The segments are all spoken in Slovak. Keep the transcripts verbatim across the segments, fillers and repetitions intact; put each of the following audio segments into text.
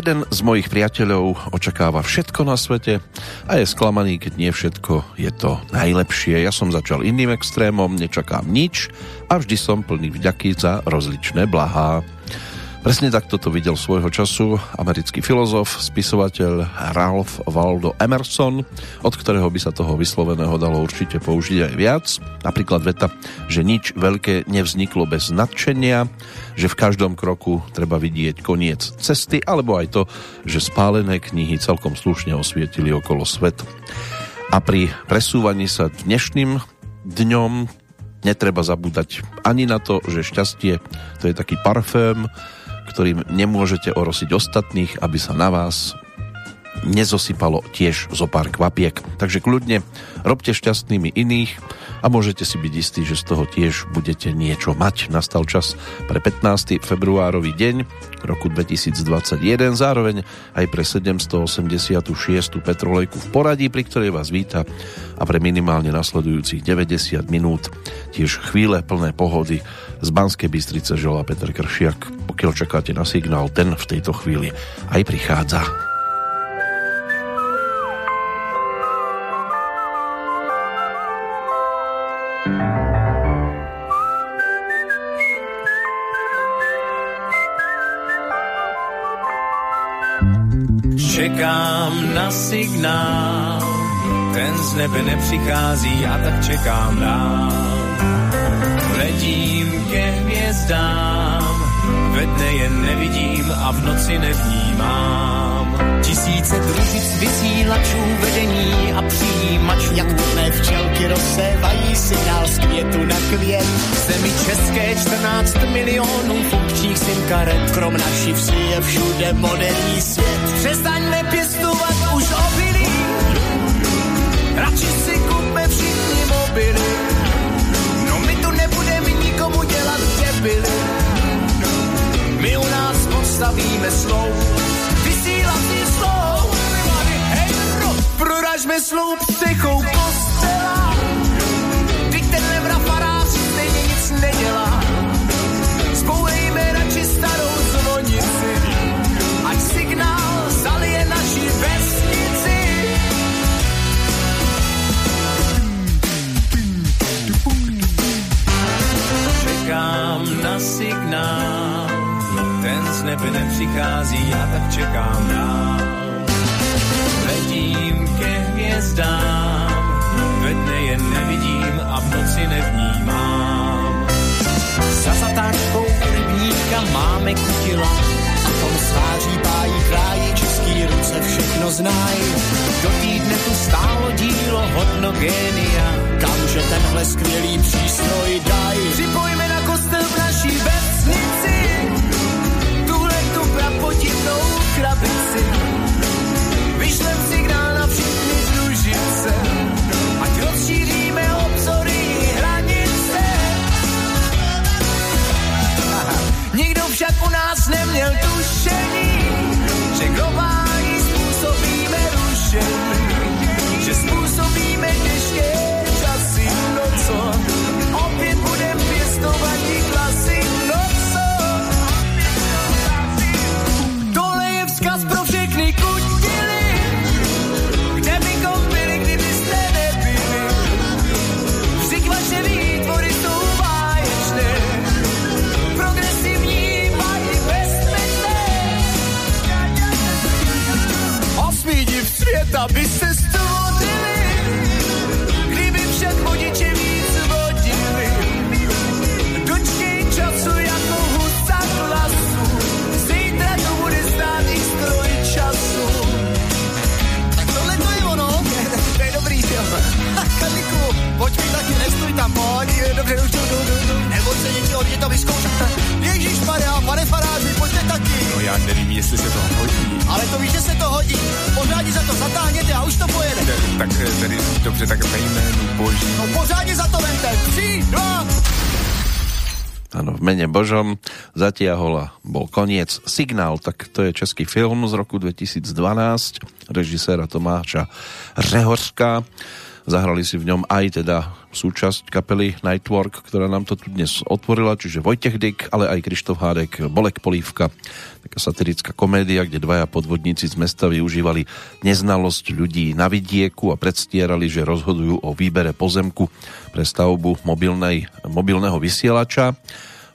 Jeden z mojich priateľov očakáva všetko na svete a je sklamaný, keď nie všetko je to najlepšie. Ja som začal iným extrémom, nečakám nič a vždy som plný vďaky za rozličné blahá. Presne takto to videl svojho času americký filozof, spisovateľ Ralph Waldo Emerson, od ktorého by sa toho vysloveného dalo určite použiť aj viac. Napríklad veta, že nič veľké nevzniklo bez nadšenia, že v každom kroku treba vidieť koniec cesty, alebo aj to, že spálené knihy celkom slušne osvietili okolo svet. A pri presúvaní sa dnešným dňom netreba zabúdať ani na to, že šťastie to je taký parfém, ktorým nemôžete orosiť ostatných, aby sa na vás nezosypalo tiež zo pár kvapiek. Takže kľudne robte šťastnými iných a môžete si byť istí, že z toho tiež budete niečo mať. Nastal čas pre pätnásteho februárový deň roku dvetisícdvadsaťjeden, zároveň aj pre sedemstoosemdesiatu šiesteho petrolejku v poradí, pri ktorej vás víta a pre minimálne nasledujúcich deväťdesiat minút tiež chvíle plné pohody z Banskej Bystrice želá Petr Kršiak. Pokiaľ čakáte na signál, ten v tejto chvíli aj prichádza. Čekám na signál, ten z nebe nepřichází a tak čekám dál. Letím ke hvězdám, ve dne je nevidím a v noci nevnímám. Tisíce družic vysílačů vedení a přijímačů, jak putné včelky rozsévají signál z květu na květ. V zemi české čtrnáct milionů funkčních simkaret, krom naší vsi je všude moderní svět. Přestaňme pěstovat už obilí, radši si kupme všichni mobily. No my tu nebudeme nikomu dělat debily. My u nás postavíme slou, vysílatý slou, hej, pro, proražme slou psychou postela. Teď ten levra farář stejně nic nedělá, zbourejme radši starou zvonici, ať signál zalije naši vesnici. Čekám na signál, ten z nebe nepřichází a tak čekám dál. Letím ke hvězdám, ve dne je nevidím a v noci nevnímám. Za zatáčkou rybníka máme kutila, a tom sváří pájí krájí, český ruce všechno znají. Do týdne tu stálo dílo hodno génia, kamže tenhle skvělý přístroj dají. Připojme na kostel v naší vesnici podivnou krabici, vyšlem signál na všechny družice, ať rozšíříme obzory hranice. Aha. Nikdo však u nás neměl tušení, že globální způsobíme rušení, že způsobíme těžké časy, no co, opět budem pěstovat i klasy, no co. Vzkaz pro všechny kutily, kde bychom byli, kdybyste nebyli. Vždyť vaše výtvory jsou báječné, progresivní mají bezpečné. Osmý div světa byste stvořili, kdyby však vodiče víc vodili. Dočkej času jako husa hlasu, zítra to bude stát i stroj času. Tak tohle to je ono, to je dobrý film. Karliku, pojď mi taky, nestoj tam, pojď, dobře, už jdu, jdu, jdu. Nebo se děti od děta vyzkoušet. Ježíšmarjá, pane faráři, pojďte taky. No já nevím, jestli se to hodí. Ale to víš, že se to hodí. Pořádně za to zatáhněte a už to pojede. Ne, tak tedy, dobře, tak ve jménu boží. No pořádně za to vente, tři, dva... Áno, v mene Božom zatiahol a bol koniec signál. Tak to je český film z roku dvetisícdvanásť režiséra Tomáša Řehořka. Zahrali si v ňom aj teda súčasť kapely Nightwork, ktorá nám to tu dnes otvorila, čiže Vojtech Dik, ale aj Krištof Hádek, Bolek Polívka, taká satirická komédia, kde dvaja podvodníci z mesta využívali neznalosť ľudí na vidieku a predstierali, že rozhodujú o výbere pozemku pre stavbu mobilnej, mobilného vysielača.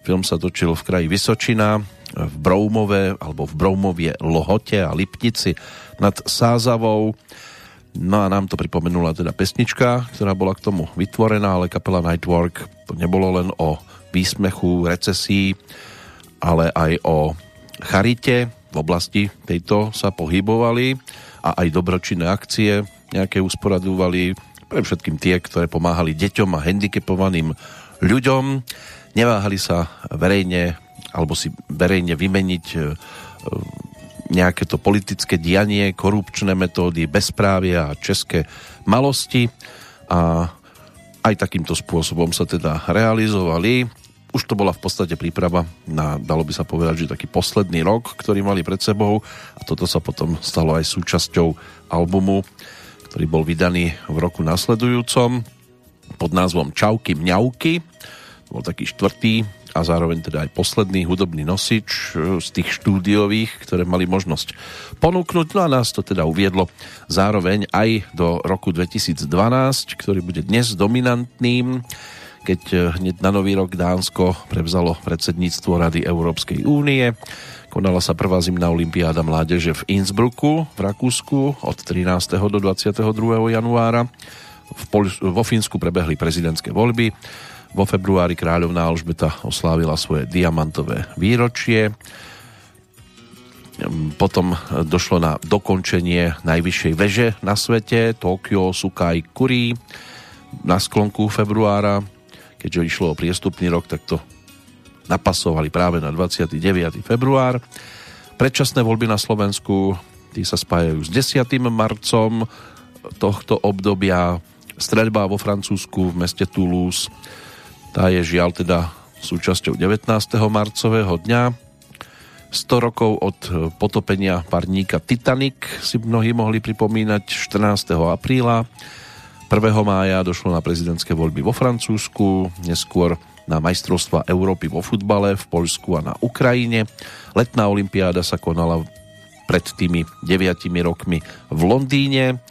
Film sa točil v kraji Vysočina, v Broumove, alebo v Broumovie Lohote a Lipnici nad Sázavou. No a nám to pripomenula teda pesnička, ktorá bola k tomu vytvorená, ale kapela Nightwork, to nebolo len o výsmechu, recesii, ale aj o charite. V oblasti tejto sa pohybovali a aj dobročinné akcie nejaké usporadúvali, pre všetkým tie, ktoré pomáhali deťom a handicapovaným ľuďom. Neváhali sa verejne alebo si verejne vymeniť nejaké to politické dianie, korupčné metódy, bezprávia a české malosti, a aj takýmto spôsobom sa teda realizovali. Už to bola v podstate príprava na, dalo by sa povedať, že taký posledný rok, ktorý mali pred sebou, a toto sa potom stalo aj súčasťou albumu, ktorý bol vydaný v roku nasledujúcom pod názvom Čauky mňauky. To bol taký štvrtý a zároveň teda aj posledný hudobný nosič z tých štúdiových, ktoré mali možnosť ponúknuť. No a nás to teda uviedlo zároveň aj do roku dvetisícdvanásť, ktorý bude dnes dominantným, keď hneď na Nový rok Dánsko prevzalo predsedníctvo Rady Európskej únie. Konala sa prvá zimná olympiáda mládeže v Innsbrucku v Rakúsku od trinásteho do dvadsiateho druhého januára. Vo Fínsku prebehli prezidentské voľby. Vo februári kráľovná Alžbeta oslávila svoje diamantové výročie. Potom došlo na dokončenie najvyššej veže na svete, Tokio Sukai Kuri, na sklonku februára. Keďže išlo o priestupný rok, tak to napasovali práve na dvadsiateho deviateho február. Predčasné voľby na Slovensku, tí sa spájajú s desiatym marcom tohto obdobia. Streľba vo Francúzsku v meste Toulouse, tá je žiaľ teda súčasťou devätnásteho marcového dňa. sto rokov od potopenia parníka Titanic si mnohí mohli pripomínať štrnásteho apríla. prvého mája došlo na prezidentské voľby vo Francúzsku, neskôr na majstrovstvá Európy vo futbale v Poľsku a na Ukrajine. Letná olympiáda sa konala pred tými deviatimi rokmi v Londýne.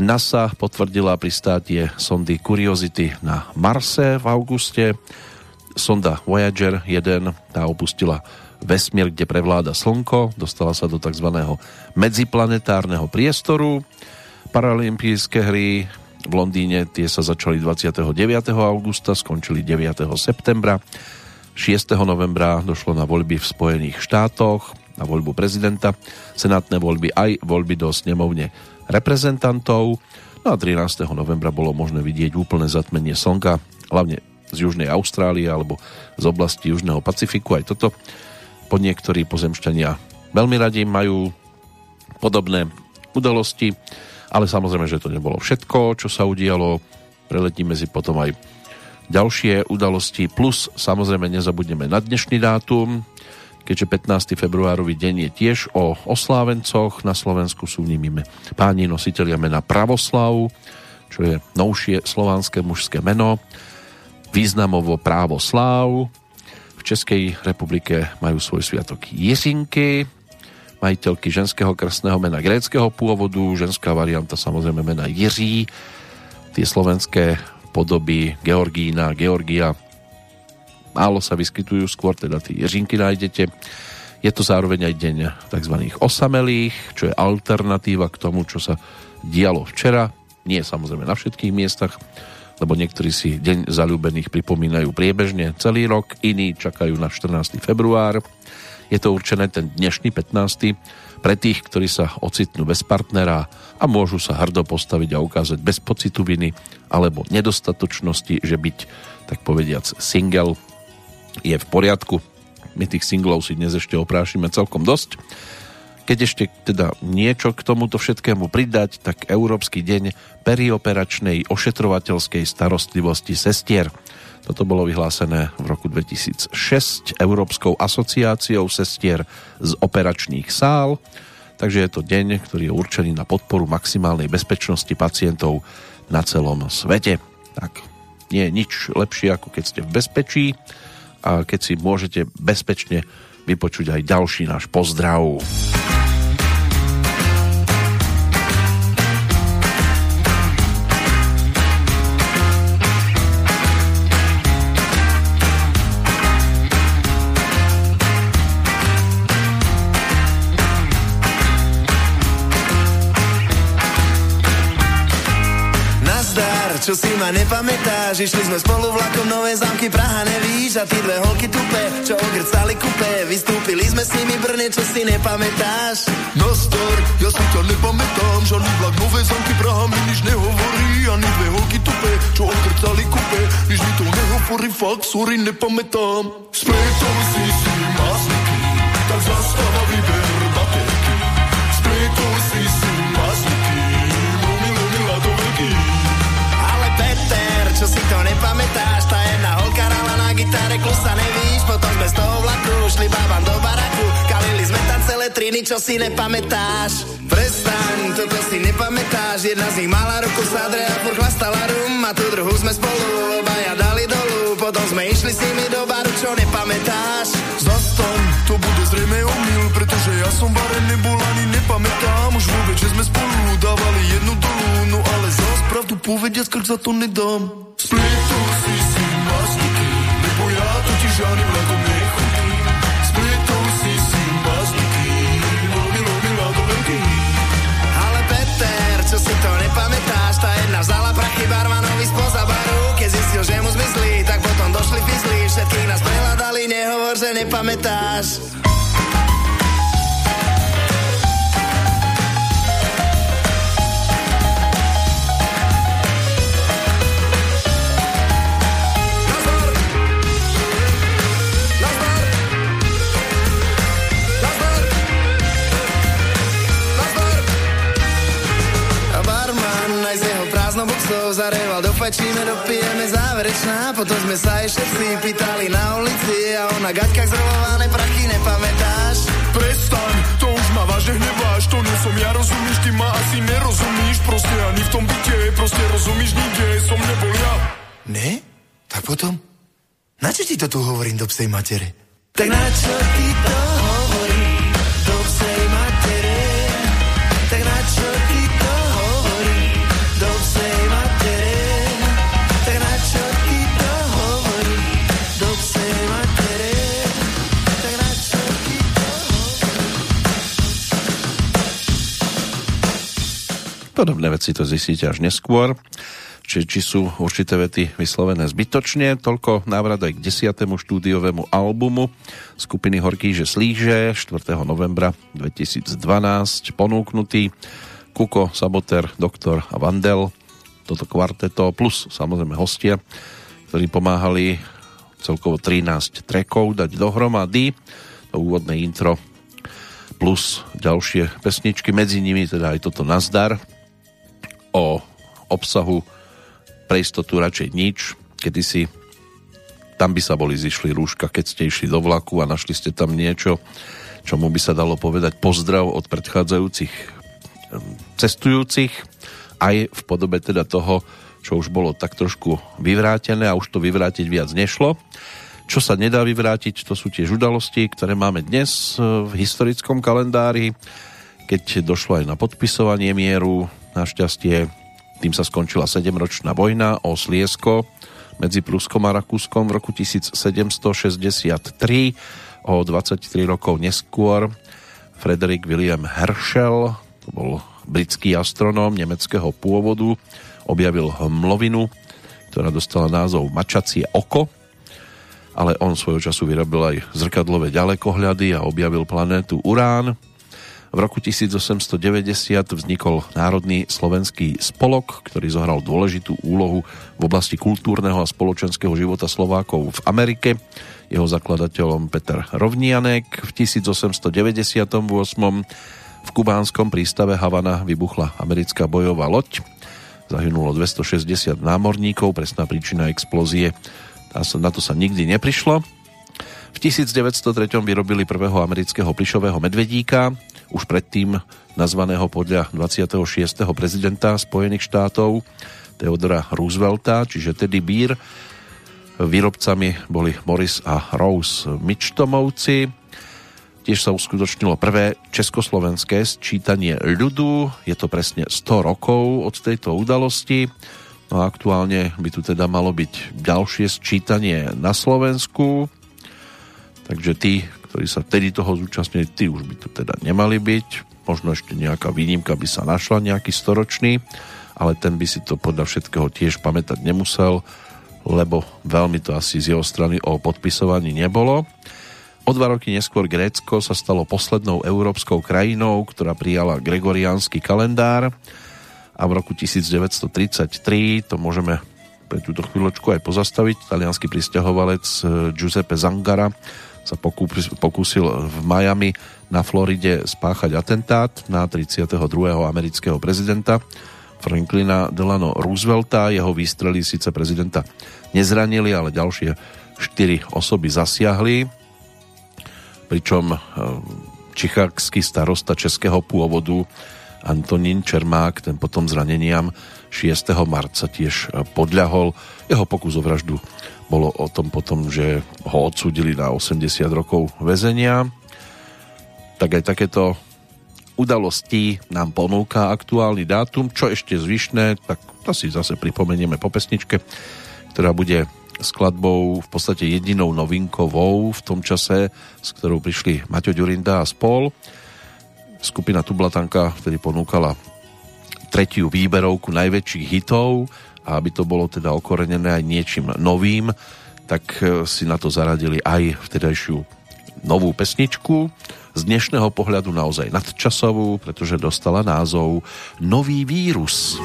NASA potvrdila pristátie sondy Curiosity na Marse v auguste. Sonda Voyager jeden, tá opustila vesmír, kde prevláda Slnko, dostala sa do tzv. Medziplanetárneho priestoru. Paralympijské hry v Londýne, tie sa začali dvadsiateho deviateho augusta, skončili deviateho septembra. šiesteho novembra došlo na voľby v Spojených štátoch, na voľbu prezidenta, senátne voľby aj voľby do snemovne reprezentantov. No a trinásteho novembra bolo možné vidieť úplné zatmenie slnka, hlavne z Južnej Austrálie alebo z oblasti Južného Pacifiku. Aj toto po niektorí pozemšťania veľmi radi majú podobné udalosti, ale samozrejme, že to nebolo všetko, čo sa udialo. Preletíme si potom aj ďalšie udalosti, plus samozrejme nezabudneme na dnešný dátum, keďže pätnásteho februárový deň je tiež o oslávencoch. Na Slovensku sú nimi páni nositeľia mena Pravoslav, čo je novšie slovanské mužské meno, významovo Právoslav. V Českej republike majú svoj sviatok Jesinky, majiteľky ženského krstného mena gréckého pôvodu, ženská varianta samozrejme mena Jiří, tie slovenské podoby Georgína, Georgia, málo sa vyskytujú, skôr teda tie Jiřinky nájdete. Je to zároveň aj deň tzv. Osamelých, čo je alternatíva k tomu, čo sa dialo včera. Nie samozrejme na všetkých miestach, lebo niektorí si deň zaľúbených pripomínajú priebežne celý rok, iní čakajú na štrnásteho február. Je to určené ten dnešný pätnásty pre tých, ktorí sa ocitnú bez partnera a môžu sa hrdo postaviť a ukázať bez pocitu viny alebo nedostatočnosti, že byť, tak povediac, single je v poriadku. My tých singlov si dnes ešte oprášime celkom dosť. Keď ešte teda niečo k tomuto všetkému pridať, tak Európsky deň perioperačnej ošetrovateľskej starostlivosti sestier. Toto bolo vyhlásené v roku dvetisícšesť Európskou asociáciou sestier z operačných sál. Takže je to deň, ktorý je určený na podporu maximálnej bezpečnosti pacientov na celom svete. Tak nie je nič lepšie, ako keď ste v bezpečí a keď si môžete bezpečne vypočuť aj ďalší náš pozdrav. Čo si ma nepamätáš, išli sme spolu vlakom, Nové Zámky, Praha, nevíš, a tí dve holky tupé, čo ogrcali kupé, vystúpili sme s nimi Brne, čo si nepamätáš. Nazdar, ja si ťa nepamätám, žiadny vlak, Nové Zámky, Praha mi nič nehovorí, ani dve holky tupé, čo ogrcali kupé, nič mi to nehovorí, fakt, sorry, nepamätám. Spýtam si s ním masniky, tak zastáva vyber baterky, spýtam si s ním masniky, omilení ľadoveky. Čo si to nepamätáš, tá jedna holka hrála na gitare, klusa nevíš, potom sme z toho vlaku šli bábam do baraku, kalili sme tam celé triny, čo si nepamätáš. Prestaň, toto si nepamätáš, jedna z nich mala ruku v sádre a furt chlastala rum, a tú druhú sme spolu obaja dali dolu, potom sme išli s nimi do baru, čo nepamätáš. Zastaň, to bude zrejme omyl, pretože ja som bare nebol ani nepamätám, už vôbec, že sme spolu dávali jednu dolu, no ale zas pravdu povedia, skrč za to nedám. Splietul si s ním masniky, lebo ja totiž ani vlakom nechutí. Splietul si s ním masniky, lomi, lomi, ľadoveky. Ale Peter, čo si to nepamätáš, tá jedna vzala prachy barmanovi spoza baru, keď zistil, že mu zmizli, tak potom došli fizli, všetkých nás prehľadali, nehovor, že nepamätáš. Zareval do fajčíme, dopijeme záverečná, potom sme sa ešte všetci pýtali na ulici a ona gaťkách zrolované prachy, nepamätáš? Prestaň, to už ma vážne hneváš, to nie som ja, rozumíš, ty ma asi nerozumíš, proste ani v tom byte, proste rozumíš, nikde som nebol ja. Ne? Tak potom? Na čo ti to tu hovorím do psej matere? Tak na čo ti to hovorím do psej matere? Tak na čo ti to hovorím do psej matere? Podobné veci to zistíte až neskôr, či, či sú určité vety vyslovené zbytočne. Toľko návrat aj k desiatemu štúdiovému albumu skupiny Horkyže Slíže, štvrtého novembra dvetisícdvanásť ponúknutý. Kuko, Saboter, Doktor a Vandel, toto kvarteto, plus samozrejme hostia, ktorí pomáhali celkovo trinásť trackov dať dohromady, to úvodné intro, plus ďalšie pesničky, medzi nimi teda aj toto Nazdar. O obsahu pre istotu radšej nič. Kedysi tam by sa boli zišli rúška, keď ste išli do vlaku a našli ste tam niečo, čomu by sa dalo povedať pozdrav od predchádzajúcich cestujúcich, aj v podobe teda toho, čo už bolo tak trošku vyvrátené a už to vyvrátiť viac nešlo. Čo sa nedá vyvrátiť, to sú tiež udalosti, ktoré máme dnes v historickom kalendári, keď došlo aj na podpisovanie mieru. Našťastie tým sa skončila sedemročná vojna o Sliesko medzi Pruskom a Rakúskom v roku sedemnásťstošesťdesiattri. O dvadsaťtri rokov neskôr Frederick William Herschel, to bol britský astronóm nemeckého pôvodu, objavil hmlovinu, ktorá dostala názov Mačacie oko, ale on svojho času vyrobil aj zrkadlové ďalekohľady a objavil planétu Urán. V roku osemnásťstodeväťdesiat vznikol Národný slovenský spolok, ktorý zohral dôležitú úlohu v oblasti kultúrneho a spoločenského života Slovákov v Amerike. Jeho zakladateľom Peter Rovnianek. V osemnásťstodeväťdesiatosem v kubánskom prístave Havana vybuchla americká bojová loď. Zahynulo dvestošesťdesiat námorníkov, presná príčina explózie. Na to sa nikdy neprišlo. V devätnásťstotre vyrobili prvého amerického plyšového medvedíka, už predtým nazvaného podľa dvadsiateho šiesteho prezidenta Spojených štátov. Theodora Roosevelta, čiže Teddy Bear. Výrobcami boli Morris a Rose Mičtomovci. Tiež sa uskutočnilo prvé československé sčítanie ľudu. Je to presne sto rokov od tejto udalosti. No a aktuálne by tu teda malo byť ďalšie sčítanie na Slovensku. Takže tí, ktorí sa vtedy toho zúčastnili, tí už by tu teda nemali byť. Možno ešte nejaká výnimka by sa našla, nejaký storočný, ale ten by si to podľa všetkého tiež pamätať nemusel, lebo veľmi to asi z jeho strany o podpisovaní nebolo. O dva roky neskôr Grécko sa stalo poslednou európskou krajinou, ktorá prijala Gregoriánsky kalendár, a v roku devätnásť tridsaťtri, to môžeme pre túto chvíľočku aj pozastaviť, taliansky prisťahovalec Giuseppe Zangara sa pokúsil v Miami na Floride spáchať atentát na tridsiateho druhého amerického prezidenta Franklina Delano Roosevelta. Jeho výstrely síce prezidenta nezranili, ale ďalšie štyri osoby zasiahli. Pričom čichakský starosta českého pôvodu Antonín Čermák, ten potom zraneniam šiesteho marca tiež podľahol. Jeho pokus o vraždu bolo o tom potom, že ho odsúdili na osemdesiat rokov väzenia. Tak aj takéto udalosti nám ponúka aktuálny dátum. Čo ešte zvyšné, tak to si zase pripomenieme po pesničke, ktorá bude skladbou v podstate jedinou novinkovou v tom čase, s ktorou prišli Maťo Ďurinda a spol. Skupina Tublatanka vtedy ponúkala tretiu výberovku najväčších hitov, a aby to bolo teda okorenené aj niečím novým, tak si na to zaradili aj vtedajšiu novú pesničku, z dnešného pohľadu naozaj nadčasovú, pretože dostala názov Nový vírus.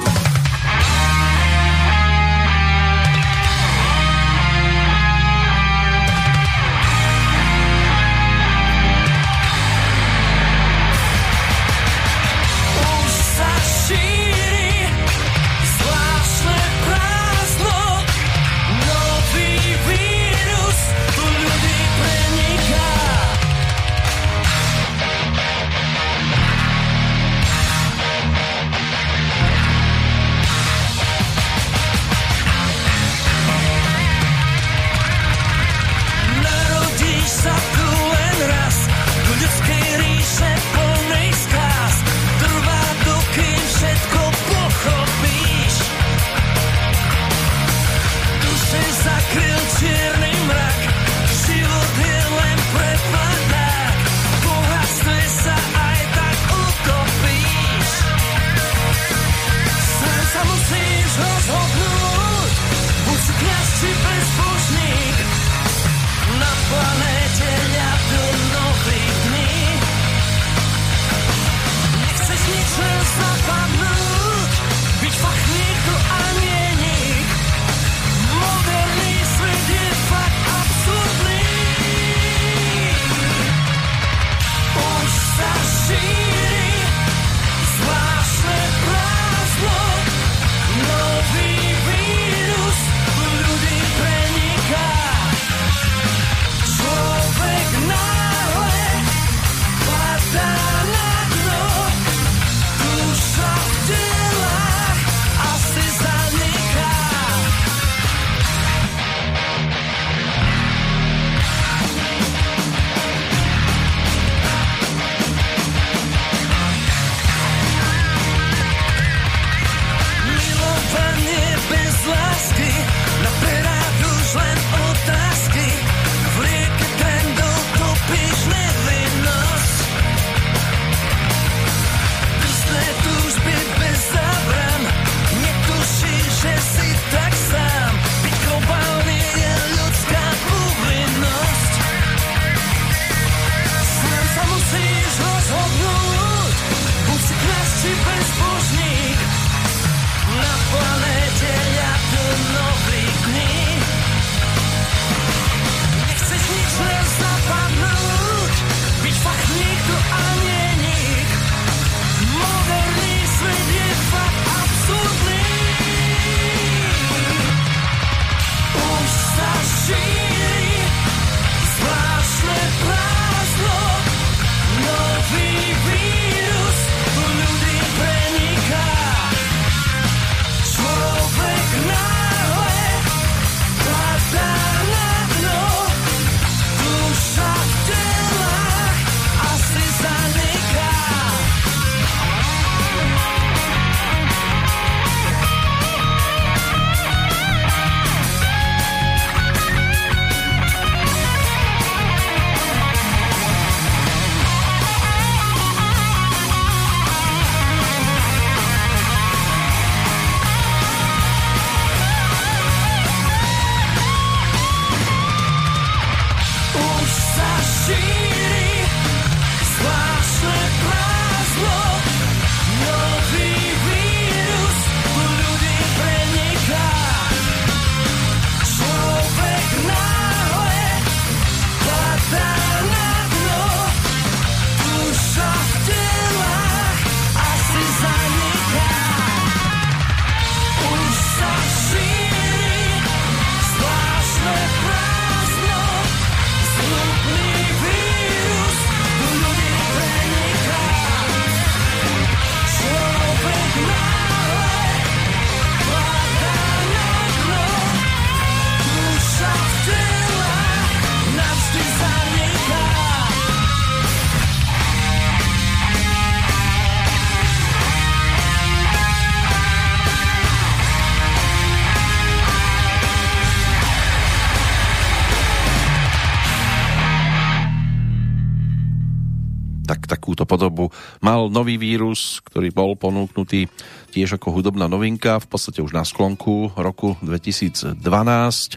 takúto podobu mal Nový vírus, ktorý bol ponúknutý tiež ako hudobná novinka, v podstate už na sklonku roku dvetisícdvanásť.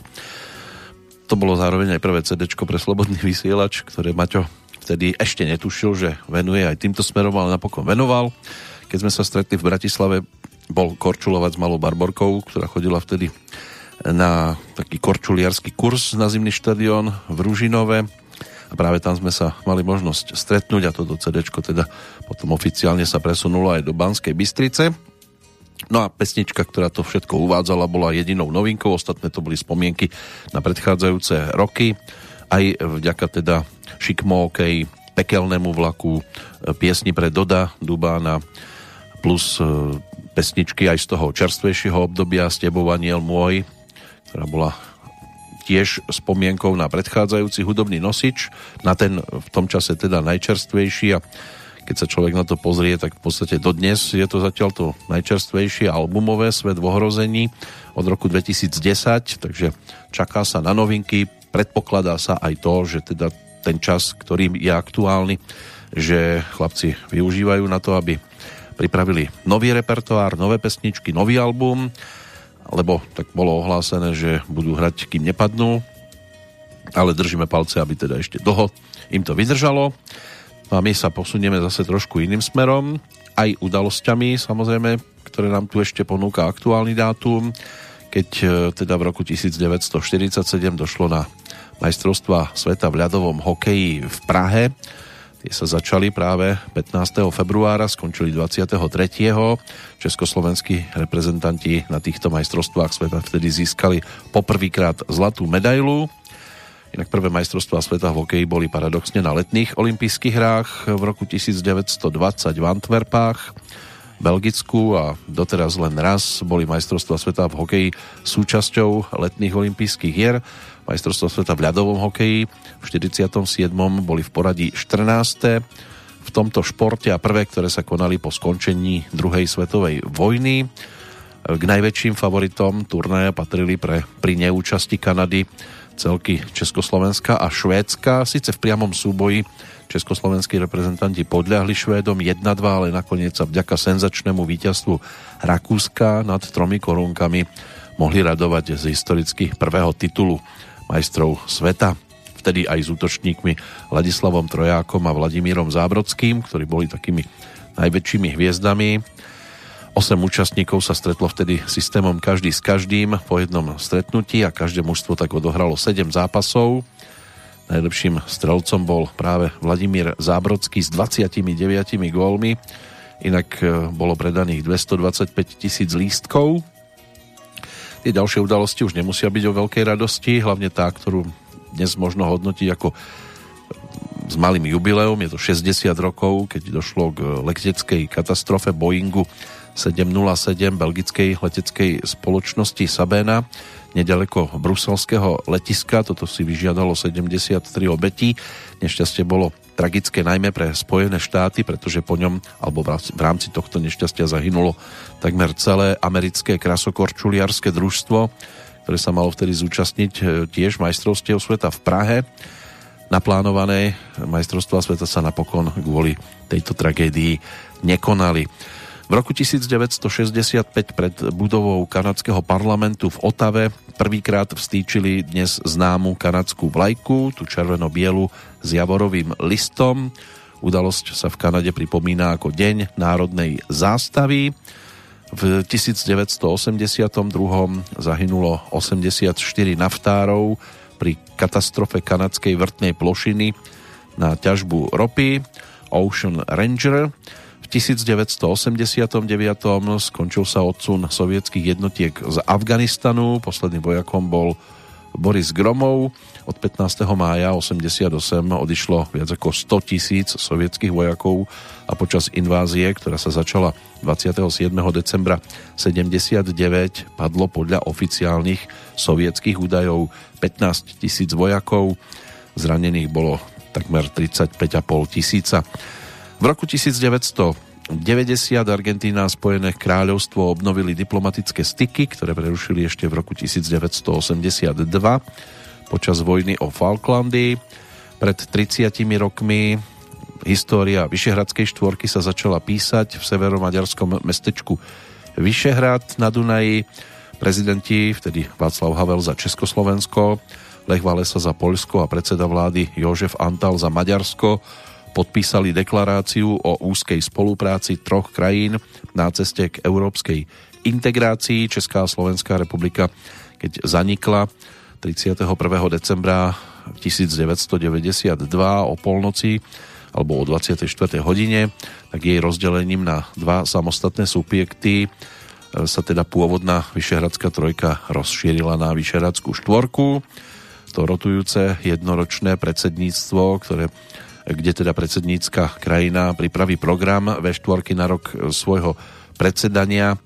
To bolo zároveň aj prvé CDčko pre slobodný vysielač, ktoré Maťo vtedy ešte netušil, že venuje aj týmto smerom, ale napokon venoval. Keď sme sa stretli v Bratislave, bol korčulovať s malou Barborkou, ktorá chodila vtedy na taký korčuliarský kurz na zimný štadión v Ružinove. A práve tam sme sa mali možnosť stretnúť a toto CDčko teda potom oficiálne sa presunulo aj do Banskej Bystrice. No a pesnička, ktorá to všetko uvádzala, bola jedinou novinkou, ostatné to boli spomienky na predchádzajúce roky, aj vďaka teda šikmókej, pekelnému vlaku, piesni pre Doda, Dubána, plus pesničky aj z toho čerstvejšieho obdobia S tebou aniel môj, ktorá bola tiež spomienkou na predchádzajúci hudobný nosič, na ten v tom čase teda najčerstvejší, a keď sa človek na to pozrie, tak v podstate dodnes je to zatiaľ to najčerstvejšie albumové, Svet v ohrození od roku dvetisícdesať, takže čaká sa na novinky, predpokladá sa aj to, že teda ten čas, ktorý je aktuálny, že chlapci využívajú na to, aby pripravili nový repertoár, nové pesničky, nový album, lebo tak bolo ohlásené, že budú hrať, kým nepadnú, ale držíme palce, aby teda ešte dlho im to vydržalo. A my sa posunieme zase trošku iným smerom, aj udalosťami samozrejme, ktoré nám tu ešte ponúka aktuálny dátum, keď teda v roku devätnásťstoštyridsaťsedem došlo na majstrovstvá sveta v ľadovom hokeji v Prahe. Tie sa začali práve pätnásteho februára, skončili dvadsiateho tretieho Československí reprezentanti na týchto majstrovstvách sveta vtedy získali poprvýkrát zlatú medailu. Inak prvé majstrovstvá sveta v hokeji boli paradoxne na letných olympijských hrách v roku devätnásťstodvadsať v Antwerpách, Belgicku, a doteraz len raz boli majstrovstvá sveta v hokeji súčasťou letných olympijských hier. Majstrovstvá sveta v ľadovom hokeji v štyridsiatom siedmom boli v poradí štrnáste v tomto športe a prvé, ktoré sa konali po skončení druhej svetovej vojny. K najväčším favoritom turnaja patrili pre, pri neúčasti Kanady celky Československa a Švédska. Sice v priamom súboji československí reprezentanti podľahli Švédom jedna dva, ale nakoniec sa vďaka senzačnému víťazstvu Rakúska nad tromi korunkami mohli radovať z historicky prvého titulu majstrov sveta, vtedy aj s útočníkmi Ladislavom Trojákom a Vladimírom Zábrodským, ktorí boli takými najväčšími hviezdami. Osem účastníkov sa stretlo vtedy systémom každý s každým po jednom stretnutí a každé mužstvo tak odohralo sedem zápasov. Najlepším strelcom bol práve Vladimír Zábrodský s dvadsiatimi deviatimi gólmi, inak bolo predaných dvestodvadsaťpäť tisíc lístkov. Tie ďalšie udalosti už nemusia byť o veľkej radosti, hlavne tá, ktorú dnes možno hodnotiť ako s malým jubileom. Je to šesťdesiat rokov, keď došlo k leteckej katastrofe Boeingu sedemsto sedem belgickej leteckej spoločnosti Sabena nedaleko bruselského letiska. Toto si vyžiadalo sedemdesiattri obetí. Nešťastie bolo tragické najmä pre Spojené štáty, pretože po ňom, alebo v rámci tohto nešťastia zahynulo takmer celé americké krasokorčuliarské družstvo, ktoré sa malo vtedy zúčastniť tiež majstrovstiev sveta v Prahe. Naplánované majstrovstvá sveta sa napokon kvôli tejto tragédii nekonali. V roku devätnásťstošesťdesiatpäť pred budovou kanadského parlamentu v Otave prvýkrát vstýčili dnes známu kanadskú vlajku, tú červeno-bielu s javorovým listom. Udalosť sa v Kanade pripomína ako Deň národnej zástavy. V devätnásťstoosemdesiatdva zahynulo osemdesiatštyri naftárov pri katastrofe kanadskej vrtnej plošiny na ťažbu ropy Ocean Ranger. V devätnásťstoosemdesiatdeväť skončil sa odsun sovietských jednotiek z Afganistanu. Posledným vojakom bol Boris Gromov. Od pätnásteho mája osemdesiatosem odišlo viac ako sto tisíc sovietských vojakov a počas invázie, ktorá sa začala dvadsiateho siedmeho decembra sedemdesiatdeväť, padlo podľa oficiálnych sovietských údajov pätnásť tisíc vojakov. Zranených bolo takmer tridsaťpäť a pol tisíca. V roku devätnásťstodeväťdesiat Argentína a Spojené kráľovstvo obnovili diplomatické styky, ktoré prerušili ešte v roku devätnásťstoosemdesiatdva počas vojny o Falklandy. Pred tridsiatimi rokmi História Vyšehradskej štvorky sa začala písať v severomaďarskom mestečku Vyšehrad na Dunaji. Prezidenti, vtedy Václav Havel za Československo, Lech Walesa za Poľsko a predseda vlády Jožef Antal za Maďarsko podpísali deklaráciu o úzkej spolupráci troch krajín na ceste k európskej integrácii. Česká a Slovenská republika, keď zanikla tridsiateho prvého decembra devätnásťstodeväťdesiatdva o polnoci alebo o dvadsiatej štvrtej hodine, tak jej rozdelením na dva samostatné subjekty sa teda pôvodná Vyšehradská trojka rozšírila na Vyšehradskú štvorku. To rotujúce jednoročné predsedníctvo, ktoré, kde teda predsednícka krajina pripraví program vé štyri na rok svojho predsedania,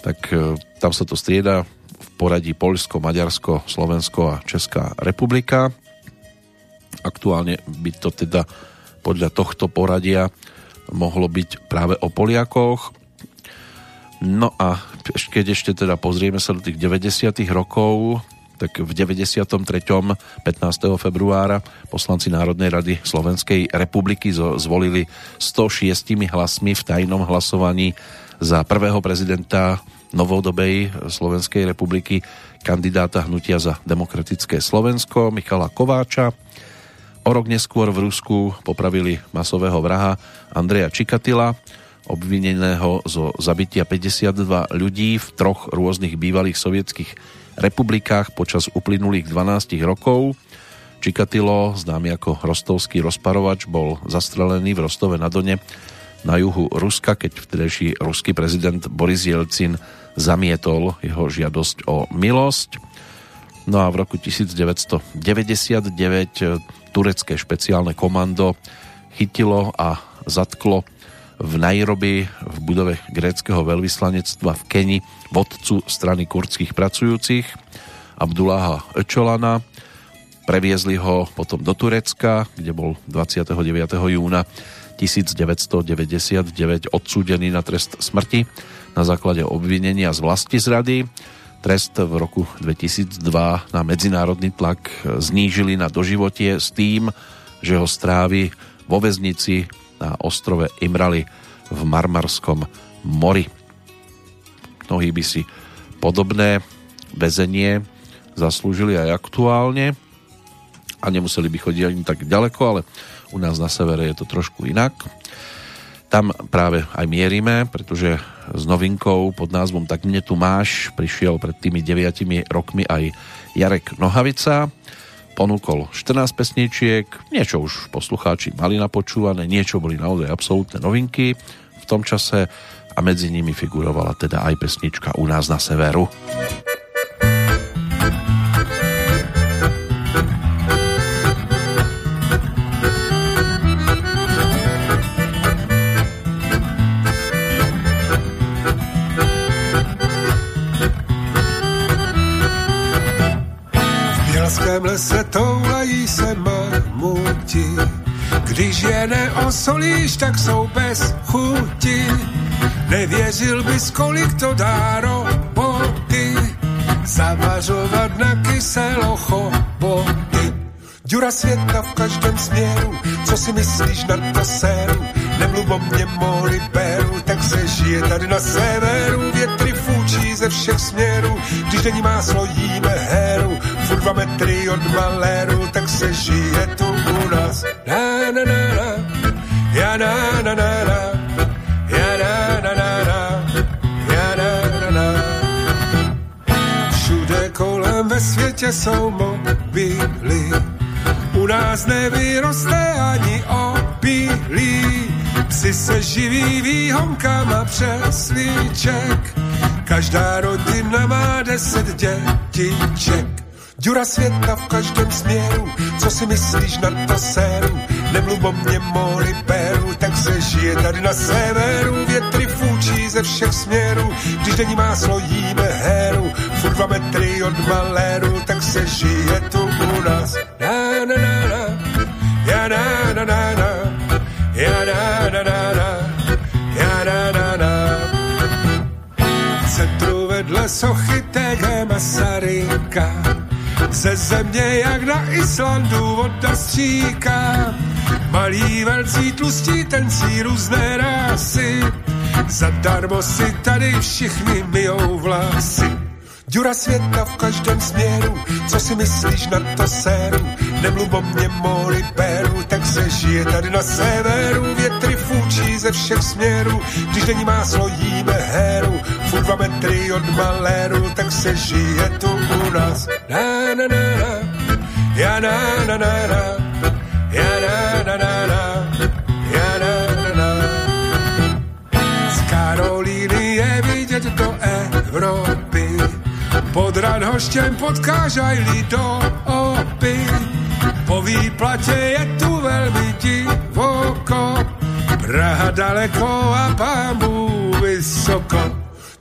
tak tam sa to strieda v poradí Poľsko, Maďarsko, Slovensko a Česká republika. Aktuálne by to teda podľa tohto poradia mohlo byť práve o Poliakoch. No a keď ešte teda pozrieme sa do tých deväťdesiatych rokov, tak v deväťdesiatom treťom. pätnásteho februára poslanci Národnej rady Slovenskej republiky zvolili stošiestimi hlasmi v tajnom hlasovaní za prvého prezidenta novodobej Slovenskej republiky kandidáta hnutia Za demokratické Slovensko Michala Kováča. O rok neskôr v Rusku popravili masového vraha Andreja Čikatila, obvineného zo zabitia päťdesiatdva ľudí v troch rôznych bývalých sovietských republikách počas uplynulých dvanástich rokov. Čikatilo, známy ako rostovský rozparovač, bol zastrelený v Rostove na Done na juhu Ruska, keď vtedajší ruský prezident Boris Jelcin zamietol jeho žiadosť o milosť. No a v roku devätnásťstodeväťdesiatdeväť turecké špeciálne komando chytilo a zatklo v Nairobi v budove gréckeho veľvyslanectva v Keni vodcu strany kurdských pracujúcich Abdulláha Öcalana. Previezli ho potom do Turecka, kde bol dvadsiateho deviateho júna tisícdeväťstodeväťdesiatdeväť odsúdený na trest smrti na základe obvinenia z vlastizrady. Trest v roku dvetisícdva na medzinárodný tlak znížili na doživotie s tým, že ho strávi vo väznici na ostrove Imrali v Marmarskom mori. Mnohí by si podobné väzenie zaslúžili aj aktuálne a nemuseli by chodiť ani tak ďaleko, ale u nás na severe je to trošku inak. Tam práve aj mierime, pretože s novinkou pod názvom Tak mne tu máš prišiel pred tými deviatimi rokmi aj Jarek Nohavica. Ponúkol štrnásť pesničiek, niečo už poslucháči mali napočúvané, niečo boli naozaj absolútne novinky v tom čase a medzi nimi figurovala teda aj pesnička U nás na severu. Se toulají se mamuti, když je neosolíš, tak jsou bez chuti. Nevěřil bys, kolik to dá roboty, zavařovat na kyselo choboty. Děra světa v každém směru, co si myslíš na to séru, nemluv o mě mohli beru, tak se žije tady na severu, větry fůčí ze všech směrů, když není máslo jíme heru, furt dva metry od maléru, tak se žije tu u nás. Na na na na, ja na na na na, ja na na na na, ja na na na. Všude kolem ve světě jsou mobily, u nás nevyroste ani opilí. Psi se živí výhonkama přes líček, každá rodina má deset dětiček. Děra světa v každém směru, co si myslíš na to séru, nemluv o mě moli beru, tak se žije tady na severu, větry fůčí ze všech směrů, když denní máslo jíme heru, furt dva metry od maléru, tak se žije tu u nás. Na na na na, ja na na na na, ja na na na na, ja na na na. V centru vedle sochy T G Masaryka, ze země jak na Islandu voda stříká, malí velcí tlustí tancí různé rásy, zadarmo si tady všichni myjou vlasy. Dura světa v každém směru, co si myslíš na to séru? Nemluv o mě, moli péru, tak se žije tady na severu. Větry fůčí ze všech směrů, když není máslo jíme heru. Fůj dva metry od maléru, tak se žije tu u nás. Na na na na, ja na na na na, ja na na na na, ja na na na. Z Karolíny je vidět do Evropy, pod Radhoštěm podkážajli do opy. Po výplatě je tu velmi divoko, Praha daleko a pámu vysoko.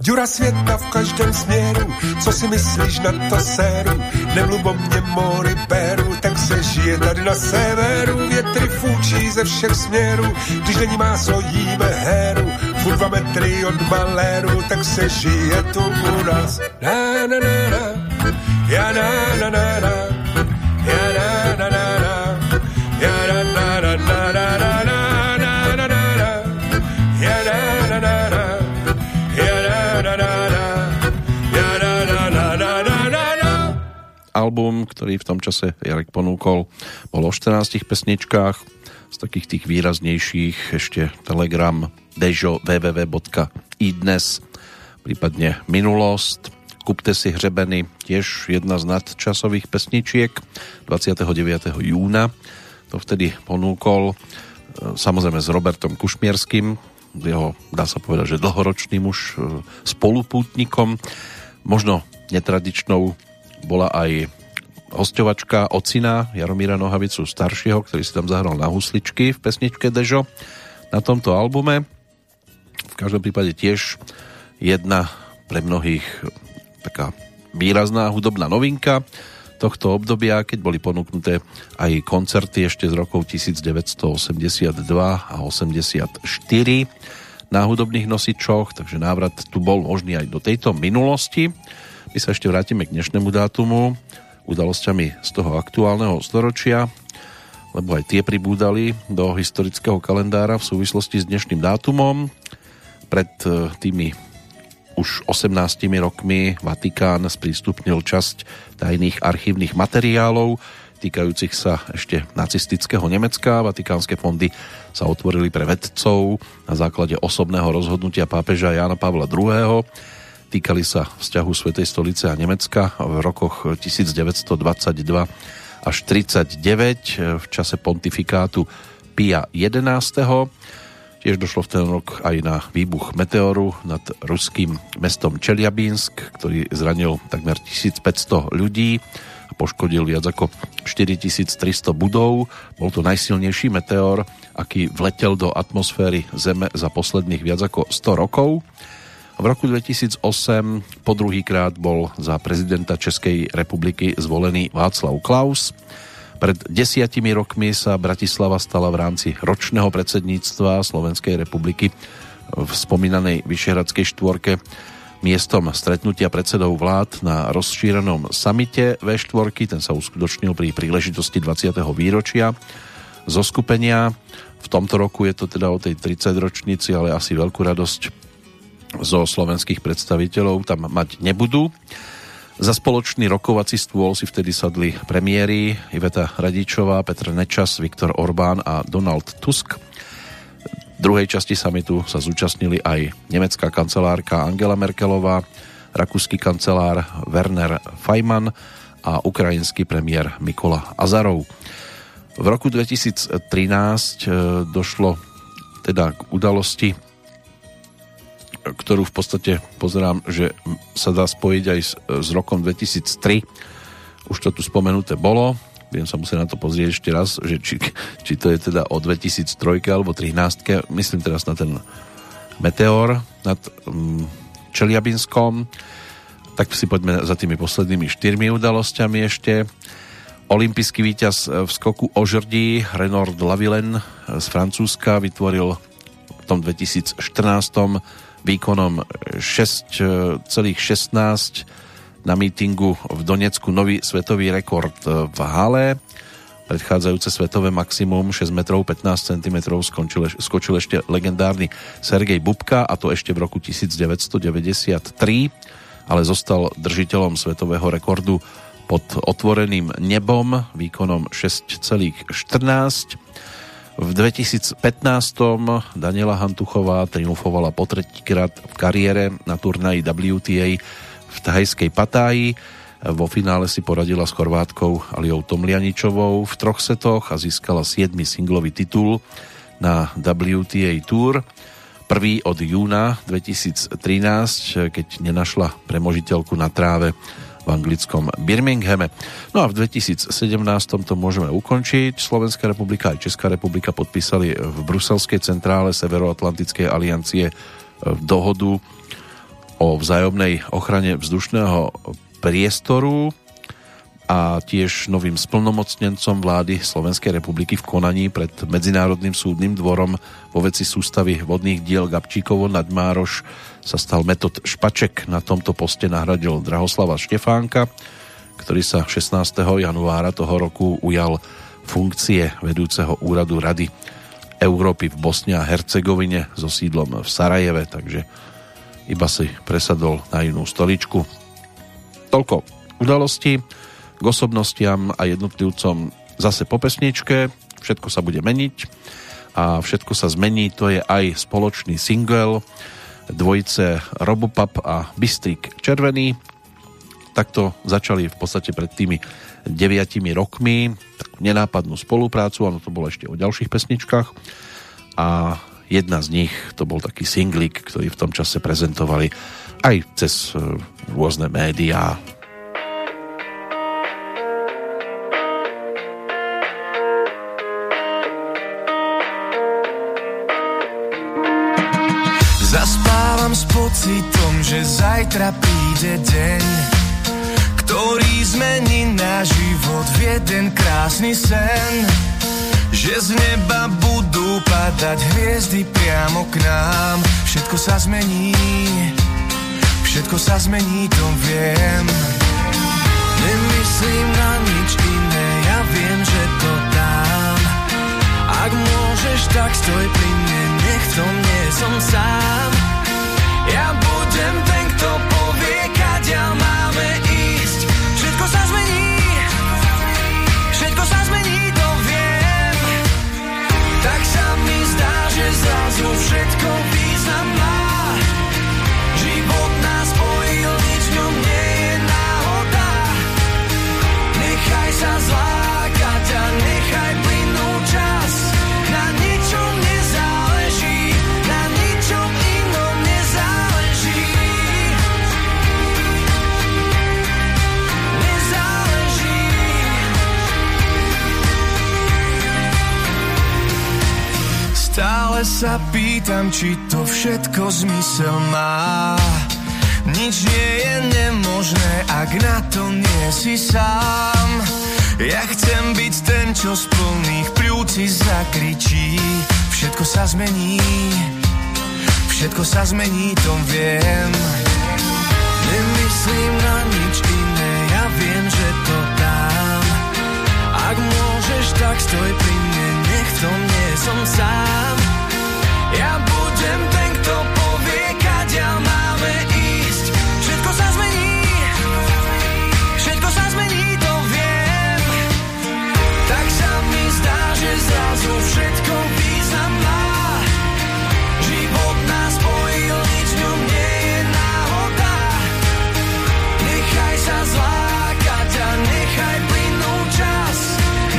Dura světa v každém směru, co si myslíš na to séru? Nemluv o mě, mori péru, tak se žije tady na severu. Větry fůčí ze všech směrů, když není máslo jíme heru. Furt dva metry od maléru, tak se žije tu u nás. Na na na na, ja na na na na, ja na na na na, ja na na na na na na na. Album, ktorý v tom čase Jarek ponúkol, bol o štrnástich pesničkách, z takých tých výraznejších ešte Telegram, dežo, www bodka idnes, prípadne Minulosť, Kupte si hřebeny, tiež jedna z nadčasových pesničiek, dvadsiateho deviateho júna, to vtedy ponúkol, samozrejme s Robertom Kušmierským, jeho, dá sa povedať, že dlhoročným už spolupútnikom, možno netradičnou bola aj hosťovačka ocina Jaromíra Nohavicu staršieho, ktorý si tam zahral na husličky v pesničke Dežo na tomto albume. V každom prípade tiež jedna pre mnohých taká výrazná hudobná novinka tohto obdobia, keď boli ponúknuté aj koncerty ešte z rokov devätnásťstoosemdesiatdva a osemdesiatštyri na hudobných nosičoch, takže návrat tu bol možný aj do tejto minulosti. My sa ešte vrátime k dnešnému dátumu udalosťami z toho aktuálneho storočia, lebo aj tie pribúdali do historického kalendára v súvislosti s dnešným dátumom. Pred tými už osemnástimi rokmi Vatikán sprístupnil časť tajných archívnych materiálov týkajúcich sa ešte nacistického Nemecka. Vatikánske fondy sa otvorili pre vedcov na základe osobného rozhodnutia pápeža Jána Pavla druhého. Týkali sa vzťahu Svätej stolice a Nemecka v rokoch devätnásťstodvadsaťdva až tridsaťdeväť v čase pontifikátu Pia jedenásteho. Tiež došlo v ten rok aj na výbuch meteoru nad ruským mestom Čeliabinsk, ktorý zranil takmer tisícpäťsto ľudí a poškodil viac ako štyritisíctristo budov. Bol to najsilnejší meteor, aký vletel do atmosféry Zeme za posledných viac ako sto rokov. V roku dvetisícosem po druhýkrát bol za prezidenta Českej republiky zvolený Václav Klaus. Pred desiatimi rokmi sa Bratislava stala v rámci ročného predsedníctva Slovenskej republiky v spomínanej Vyšehradskej štvorke miestom stretnutia predsedov vlád na rozšírenom samite vé štyri. Ten sa uskutočnil pri príležitosti dvadsiateho výročia zoskupenia. V tomto roku je to teda o tej tridsiatej ročnici, ale asi veľkú radosť zo slovenských predstaviteľov tam mať nebudú. Za spoločný rokovací stôl si vtedy sadli premiéri Iveta Radičová, Petr Nečas, Viktor Orbán a Donald Tusk. V druhej časti samitu sa zúčastnili aj nemecká kancelárka Angela Merkelová, rakúsky kancelár Werner Faymann a ukrajinský premiér Mikola Azarov. V roku dvetisíctrinásť došlo teda k udalosti, ktorú v podstate pozerám, že sa dá spojiť aj s, s rokom dvetisíctri. Už to tu spomenuté bolo. Budem sa musieť na to pozrieť ešte raz, že či, či to je teda o dvetisíctrojke alebo trinástke. Myslím teraz na ten meteor nad um, Čeliabinskom. Tak si poďme za tými poslednými štyrmi udalosťami ešte. Olympijský víťaz v skoku o žrdí Renaud Lavillene z Francúzska vytvoril v tom dvetisícštrnástom výkonom šesť celá šestnásť na mítingu v Donecku nový svetový rekord v hale. predchádzajúce svetové maximum šesť metrov pätnásť centimetrov skončil, skočil ešte legendárny Sergej Bubka, a to ešte v roku devätnásť deväťdesiattri, ale zostal držiteľom svetového rekordu pod otvoreným nebom výkonom šesť celá štrnásť. V dvetisícpätnásť Daniela Hantuchová triumfovala po tretíkrát v kariére na turnaji W T A v thajskej Patáji. Vo finále si poradila s Chorvátkou Alijou Tomljaničovou v troch setoch a získala siedmy singlový titul na W T A Tour. Prvý od júna dvetisíctrinásť, keď nenašla premožiteľku na tráve v anglickom Birminghame. No a v dvetisícsedemnásť to môžeme ukončiť. Slovenská republika aj Česká republika podpísali v bruselskej centrále Severoatlantickej aliancie dohodu o vzájomnej ochrane vzdušného priestoru a tiež novým splnomocnencom vlády Slovenskej republiky v konaní pred Medzinárodným súdnym dvorom vo veci sústavy vodných diel Gabčíkovo nad Mároš sa stal Metod Špaček. Na tomto poste nahradil Drahoslava Štefánka, ktorý sa šestnásteho januára toho roku ujal funkcie vedúceho úradu Rady Európy v Bosne a Hercegovine so sídlom v Sarajeve, takže iba si presadol na inú stoličku. Toľko udalosti k osobnostiam a jednotlivcom zase po pesničke. Všetko sa bude meniť a Všetko sa zmení, to je aj spoločný single dvojice Robopap a Bystrik Červený. Takto začali v podstate pred tými deviatimi rokmi tak nenápadnú spoluprácu, ono to bolo ešte o ďalších pesničkách a jedna z nich to bol taký singlik, ktorý v tom čase prezentovali aj cez rôzne médiá. Zaspávam s pocitom, že zajtra príde deň, ktorý zmení náš život v jeden krásny sen. Že z neba budú padať hviezdy priamo k nám. Všetko sa zmení, všetko sa zmení, to viem. Nemyslím na nič iné, ja viem, že to dám. Ak môžeš, tak stoj pri mne, nech v tom nie som sám. Ja budem ten, kto povie, kadiaľ máme ísť. Všetko sa zmení, všetko sa zmení, to viem. Tak sa mi zdá, že zrazu všetko význam má. Život nás spojil, nič v ňom nie je náhoda. Nechaj sa zlákať a nechaj plynúť čas. Na ničom nezáleží, na ničom inom nezáleží. Nezáleží. Stále sa pýtam, či to všetko zmysel má. Nič nie je nemožné, ak na to nie si sám. Ja chcem byť ten, čo z plných pľúci zakričí. Všetko sa zmení, všetko sa zmení, to viem. Nemyslím na nič iné, ja viem, že to dám. Ak môžeš, tak stoj pri mne, nech v tom nie som sám. Ja budem ten, kto povie, kadiaľ máme ísť. Všetko sa zmení, všetko sa zmení, to viem. Tak sa mi zdá, že zrazu všetko význam má. Život nás spojil, nič v ňom nie je náhoda. Nechaj sa zlákať a nechaj plynúť čas.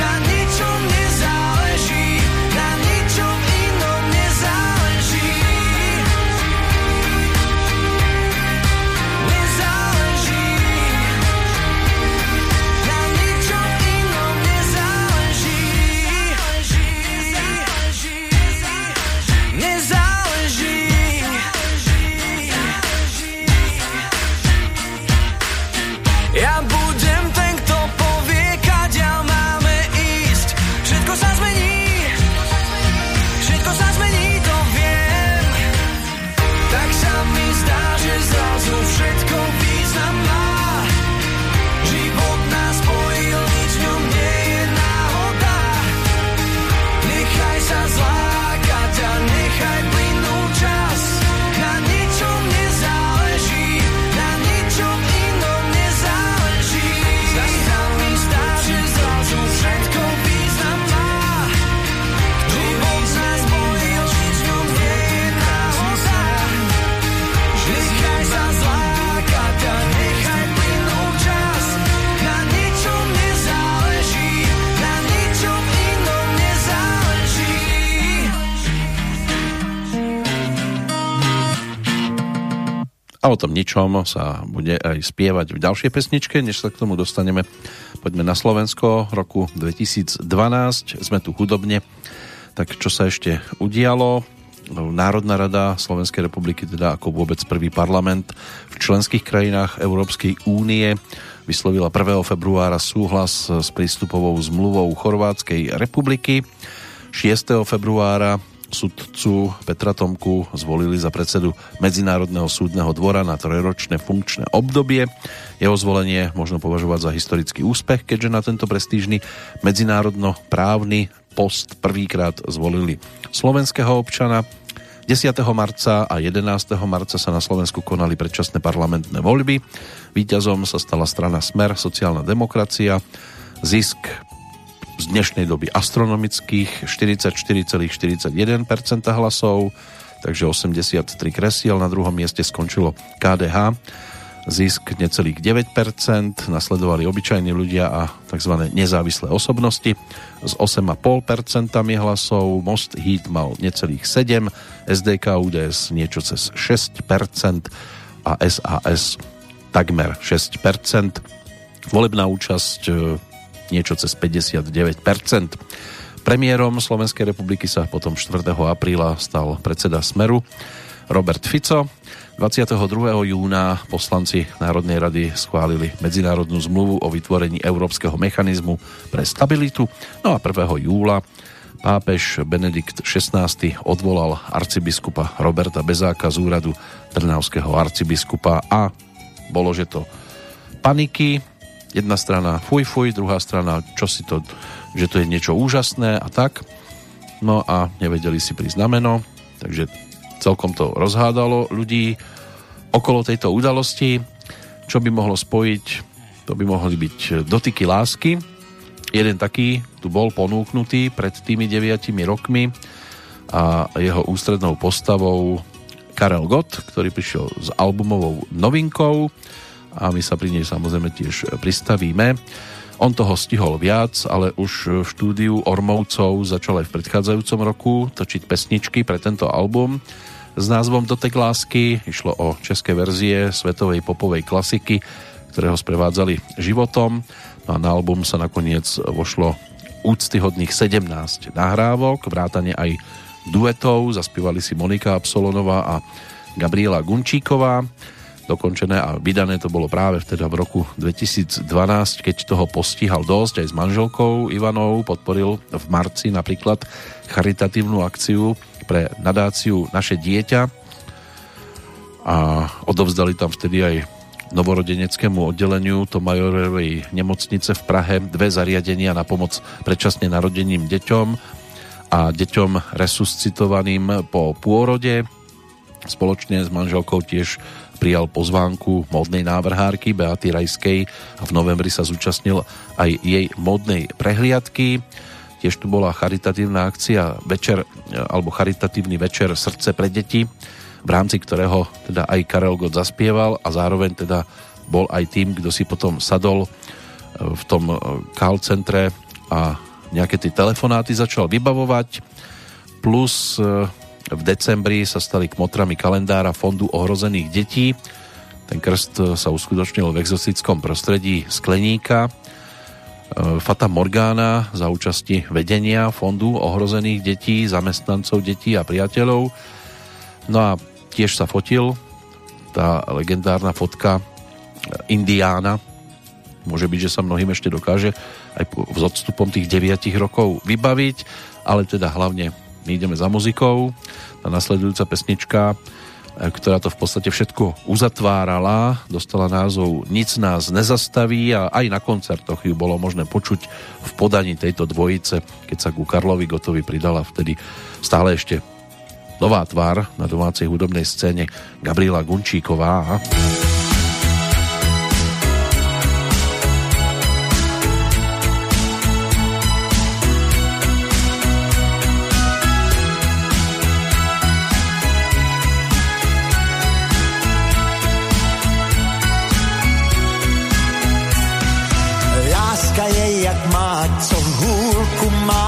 Na ničom nezáleží, na ničom inom nezáleží. A o tom ničom sa bude aj spievať v ďalšej pesničke, než sa k tomu dostaneme. Poďme na Slovensko, roku dvetisícdvanásť. Sme tu hudobne. Tak čo sa ešte udialo? Národná rada Slovenskej republiky, teda ako vôbec prvý parlament v členských krajinách Európskej únie, vyslovila prvého februára súhlas s prístupovou zmluvou Chorvátskej republiky. šiesteho februára sudcu Petra Tomku zvolili za predsedu Medzinárodného súdneho dvora na trojročné funkčné obdobie. Jeho zvolenie možno považovať za historický úspech, keďže na tento prestížny medzinárodnoprávny post prvýkrát zvolili slovenského občana. desiateho marca a jedenásteho marca sa na Slovensku konali predčasné parlamentné voľby. Víťazom sa stala strana Smer, sociálna demokracia. Zisk z dnešnej doby astronomických štyridsaťštyri celá štyridsaťjeden percent hlasov, takže osemdesiattri kresiel. Na druhom mieste skončilo ká dé há. Zisk necelých deväť percent. Nasledovali obyčajní ľudia a tzv. Nezávislé osobnosti s osem celá päť percent hlasov. Most Híd mal necelých sedem percent, es dé ká ú dé es niečo cez šesť percent a es a es takmer šesť percent. Volebná účasť niečo cez päťdesiatdeväť percent. Premiérom Slovenskej republiky sa potom štvrtého apríla stal predseda Smeru Robert Fico. dvadsiateho druhého júna poslanci Národnej rady schválili medzinárodnú zmluvu o vytvorení Európskeho mechanizmu pre stabilitu. No a prvého júla pápež Benedikt šestnásty odvolal arcibiskupa Roberta Bezáka z úradu trnavského arcibiskupa a bolo, že to paniky. Jedna strana fuj fuj, druhá strana čo si to, že to je niečo úžasné a tak. No a nevedeli si prísť na meno, takže celkom to rozhádalo ľudí okolo tejto udalosti. Čo by mohlo spojiť, to by mohli byť dotyky lásky. Jeden taký tu bol ponúknutý pred tými deviatimi rokmi a jeho ústrednou postavou Karel Gott, ktorý prišiel s albumovou novinkou a my sa pri nej samozrejme tiež pristavíme. On toho stihol viac, ale už v štúdiu Ormovcov začal aj v predchádzajúcom roku točiť pesničky pre tento album s názvom Dotek lásky. Išlo o české verzie svetovej popovej klasiky, ktoré ho sprevádzali životom. No a na album sa nakoniec vošlo úctyhodných sedemnásť nahrávok, vrátane aj duetov. Zaspívali si Monika Absolonová a Gabriela Gunčíková. Dokončené a vydané to bolo práve vtedy v roku dvetisícdvanásť, keď toho postihal dosť aj s manželkou Ivanou. Podporil v marci napríklad charitatívnu akciu pre nadáciu Naše dieťa a odovzdali tam vtedy aj novorodeneckému oddeleniu Tomajorovej nemocnice v Prahe dve zariadenia na pomoc predčasne narodeným deťom a deťom resuscitovaným po pôrode. Spoločne s manželkou tiež prijal pozvánku módnej návrhárky Beaty Rajskej a v novembri sa zúčastnil aj jej módnej prehliadky. Tiež tu bola charitatívna akcia večer, alebo charitatívny večer Srdce pre deti, v rámci ktorého teda aj Karel Gott zaspieval a zároveň teda bol aj tým, kto si potom sadol v tom call centre a nejaké tie telefonáty začal vybavovať. Plus v decembri sa stali kmotrami kalendára Fondu ohrozených detí. Ten krst sa uskutočnil v exotickom prostredí Skleníka. Fata Morgana za účasti vedenia Fondu ohrozených detí, zamestnancov detí a priateľov. No a tiež sa fotil tá legendárna fotka Indiána. Môže byť, že sa mnohým ešte dokáže aj s odstupom tých deviatich rokov vybaviť, ale teda hlavne my ideme za muzikou. Tá nasledujúca pesnička, ktorá to v podstate všetko uzatvárala, dostala názov Nic nás nezastaví a aj na koncertoch ju bolo možné počuť v podaní tejto dvojice, keď sa ku Karlovi Gotovi pridala vtedy stále ešte nová tvár na domácej hudobnej scéne Gabriela Gunčíková.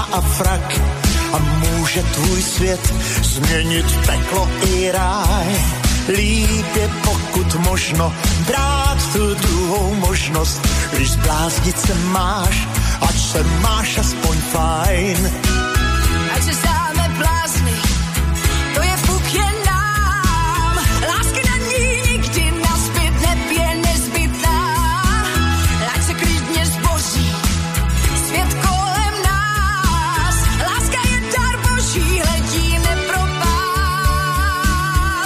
A frak a může tvůj svět změnit peklo i ráj. Líp je, pokud mít možno brát tu druhou možnost, když zbláznit se máš, ať se máš aspoň fajn. Ať se zdáme blázni, to je fuk jen nám, lásky na ní nikdy nazbyt nebě nezbytná. Ať se klidně zboří svět kolem nás, láska je dar boží, hledí nepropást.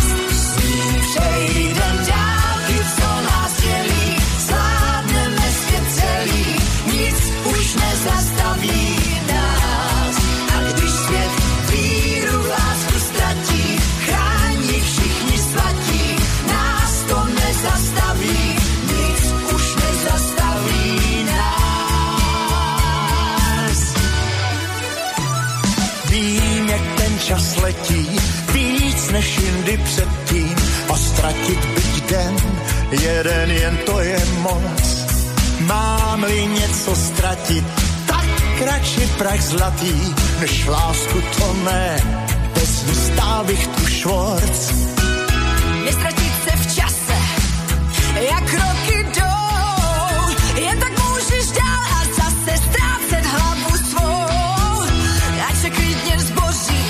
S ní přejdem dál, ty co nás dělí, zvládneme svět celý, nic už nezastaví. Čas letí víc než jindy předtím a ztratit byť den, jeden jen to je moc. Mám-li něco ztratit, tak radši prach zlatý, než lásku to ne, bez ní stávich tu švorc. Nestratit se v čase, jak roky jdou, jen tak můžeš dál a zase ztrácet hlavu svou, ať se klidně zboří.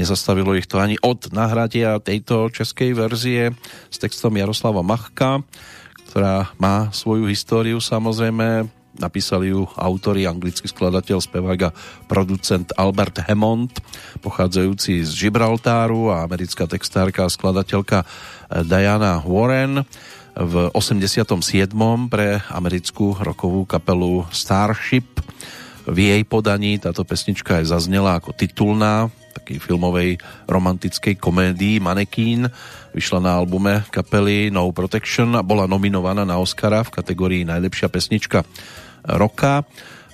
Nezastavilo ich to ani od nahradia tejto českej verzie s textom Jaroslava Machka, ktorá má svoju históriu samozrejme. Napísali ju autori, anglický skladateľ, spevák a producent Albert Hammond, pochádzajúci z Gibraltáru, a americká textárka a skladateľka Diana Warren. V osemdesiatom siedmom pre americkú rockovú kapelu Starship. V jej podaní táto pesnička aj zaznela ako titulná takej filmovej romantickej komédii Manekín. Vyšla na albume kapely No Protection a bola nominovaná na Oscara v kategórii Najlepšia pesnička roka.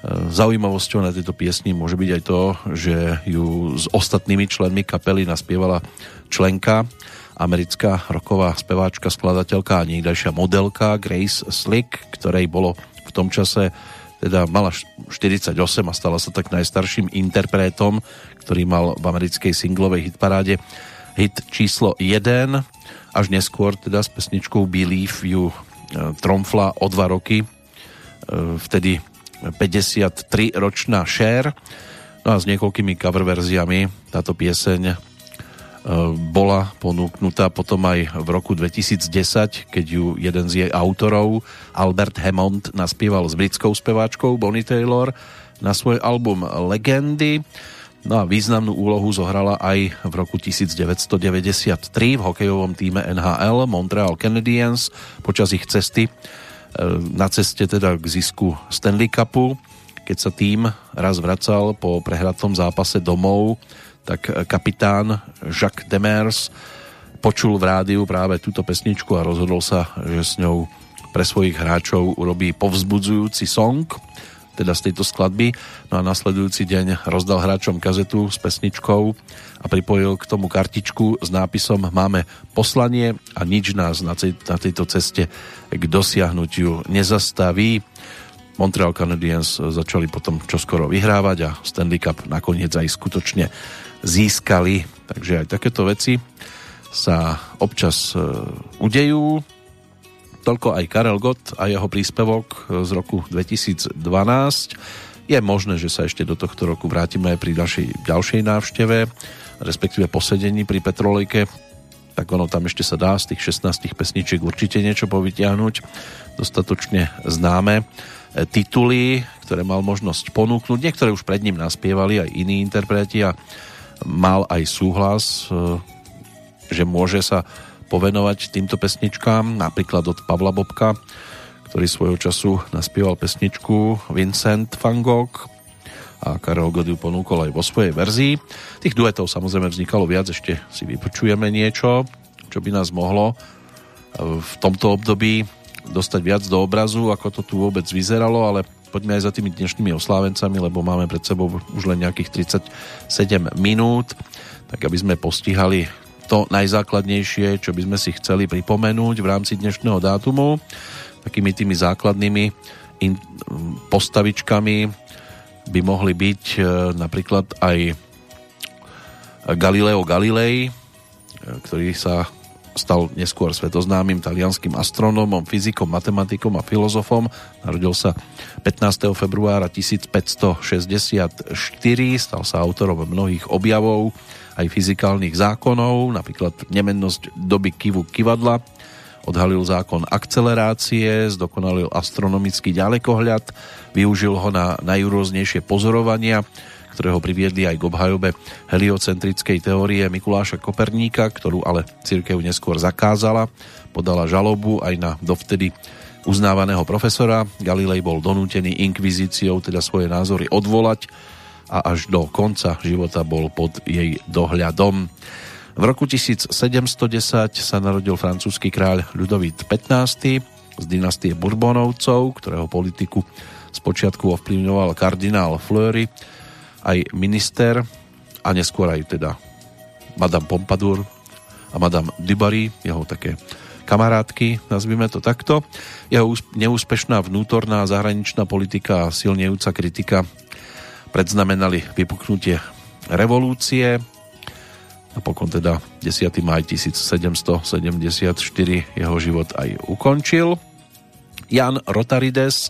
Zaujímavosťou na tejto piesni môže byť aj to, že ju s ostatnými členmi kapely naspievala členka, americká rocková speváčka, skladateľka a niekdajšia modelka Grace Slick, ktorej bolo v tom čase, teda mala štyridsaťosem a stala sa tak najstarším interpretom, ktorý mal v americkej singlovej hitparáde hit číslo jeden. Až neskôr teda s pesničkou Believe ju tromfla o dva roky vtedy päťdesiattri ročná Cher. No a s niekoľkými cover verziami táto pieseň bola ponúknutá potom aj v roku dvetisícdesať, keď ju jeden z jej autorov, Albert Hammond, naspieval s britskou speváčkou Bonnie Taylor na svoj album Legendy. No a významnú úlohu zohrala aj v roku devätnásťstodeväťdesiattri v hokejovom tíme en há el Montreal Canadiens počas ich cesty na ceste teda k zisku Stanley Cupu, keď sa tým raz vracal po prehratom zápase domov, tak kapitán Jacques Demers počul v rádiu práve túto pesničku a rozhodol sa, že s ňou pre svojich hráčov urobí povzbudzujúci song, teda z tejto skladby. No a nasledujúci deň rozdal hráčom kazetu s pesničkou a pripojil k tomu kartičku s nápisom Máme poslanie a nič nás na tejto ceste k dosiahnutiu nezastaví. Montreal Canadiens začali potom čoskoro vyhrávať a Stanley Cup nakoniec aj skutočne získali. Takže aj takéto veci sa občas udejú. Toľko aj Karel Gott a jeho príspevok z roku dvetisícdvanásť. Je možné, že sa ešte do tohto roku vrátime aj pri ďalšej, ďalšej návšteve, respektíve posedení pri Petrolejke. Tak ono tam ešte sa dá z tých šestnástich pesničiek určite niečo povytiahnuť. Dostatočne známe tituly, ktoré mal možnosť ponúknuť. Niektoré už pred ním naspievali aj iní interpreti a mal aj súhlas, že môže sa povenovať týmto pesničkám, napríklad od Pavla Bobka, ktorý svojho času naspieval pesničku Vincent van Gogh a Karel Gott ju ponúkol aj vo svojej verzii. Tých duetov samozrejme vznikalo viac, ešte si vypočujeme niečo, čo by nás mohlo v tomto období dostať viac do obrazu, ako to tu vôbec vyzeralo, ale poďme aj za tými dnešnými oslávencami, lebo máme pred sebou už len nejakých tridsaťsedem minút, tak aby sme postihali to najzákladnejšie, čo by sme si chceli pripomenúť v rámci dnešného dátumu, takými tými základnými in- postavičkami by mohli byť e, napríklad aj Galileo Galilei, e, ktorý sa stal neskôr svetoznámym talianským astronómom, fyzikom, matematikom a filozofom. Narodil sa pätnásteho februára tisícpäťstošesťdesiatštyri, stal sa autorom mnohých objavov, aj fyzikálnych zákonov, napríklad nemennosť doby kivu kivadla, odhalil zákon akcelerácie, zdokonalil astronomický ďalekohľad, využil ho na najrôznejšie pozorovania, ktoré ho priviedli aj k obhajobe heliocentrickej teórie Mikuláša Koperníka, ktorú ale cirkev neskôr zakázala. Podala žalobu aj na dovtedy uznávaného profesora. Galilei bol donútený inkvizíciou, teda svoje názory odvolať a až do konca života bol pod jej dohľadom. V roku tisícsedemstodesať sa narodil francúzsky kráľ Ľudovít pätnásty z dynastie Bourbonovcov, ktorého politiku spočiatku ovplyvňoval kardinál Fleury, aj minister a neskôr aj teda Madame Pompadour a Madame Dubarry, jeho také kamarátky, nazvime to takto. Jeho neúspešná vnútorná zahraničná politika a silnejúca kritika predznamenali vypuknutie revolúcie. Napokon teda desiateho mája tisícsedemstosedemdesiatštyri jeho život aj ukončil. Jan Rotarides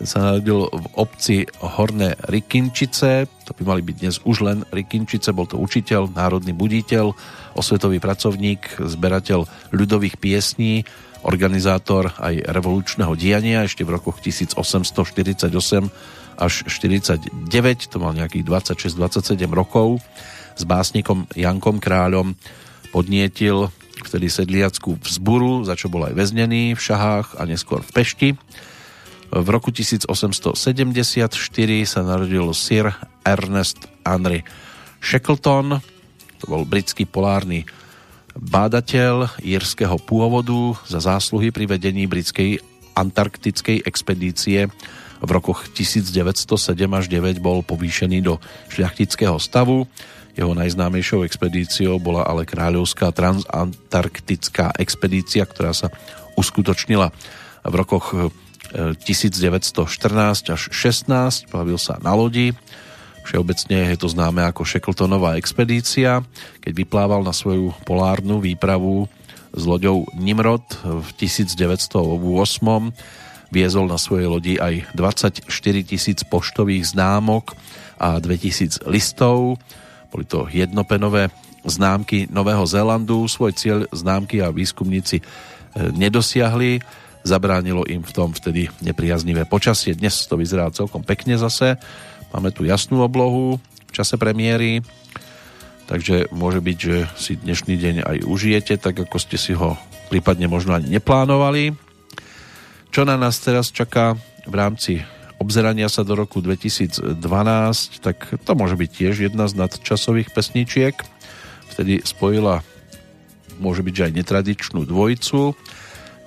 sa narodil v obci Horné Rikinčice, to by mali byť dnes už len Rikinčice, bol to učiteľ, národný buditeľ, osvetový pracovník, zberateľ ľudových piesní, organizátor aj revolučného diania ešte v rokoch tisícosemstoštyridsaťosem až štyridsaťdeväť, to mal nejakých dvadsaťšesť dvadsaťsedem rokov, s básnikom Jankom Kráľom podnietil vtedy sedliackú vzburu, za čo bol aj väznený v Šahách a neskôr v Pešti. V roku tisícosemstosedemdesiatštyri sa narodil Sir Ernest Henry Shackleton, to bol britský polárny bádateľ írskeho pôvodu, za zásluhy pri vedení britskej antarktickej expedície v rokoch devätnásťstosedem až deväť bol povýšený do šľachtického stavu. Jeho najznámejšou expedíciou bola ale kráľovská transantarktická expedícia, ktorá sa uskutočnila v rokoch devätnásťstoštrnásť až šestnásť, plavil sa na lodi. Všeobecne je to známe ako Shackletonová expedícia, keď vyplával na svoju polárnu výpravu s loďou Nimrod v devätnásťstoosem. Viezol na svojej lodi aj dvadsaťštyritisíc poštových známok a dvetisíc listov. Boli to jednopenové známky Nového Zélandu. Svoj cieľ známky a výskumníci nedosiahli, zabránilo im v tom vtedy nepriaznivé počasie. Dnes to vyzerá celkom pekne zase. Máme tu jasnú oblohu v čase premiéry, takže môže byť, že si dnešný deň aj užijete, tak ako ste si ho prípadne možno ani neplánovali. Čo na nás teraz čaká v rámci obzerania sa do roku dvetisícdvanásť, tak to môže byť tiež jedna z nadčasových pesničiek. Vtedy spojila, môže byť, že aj netradičnú dvojicu.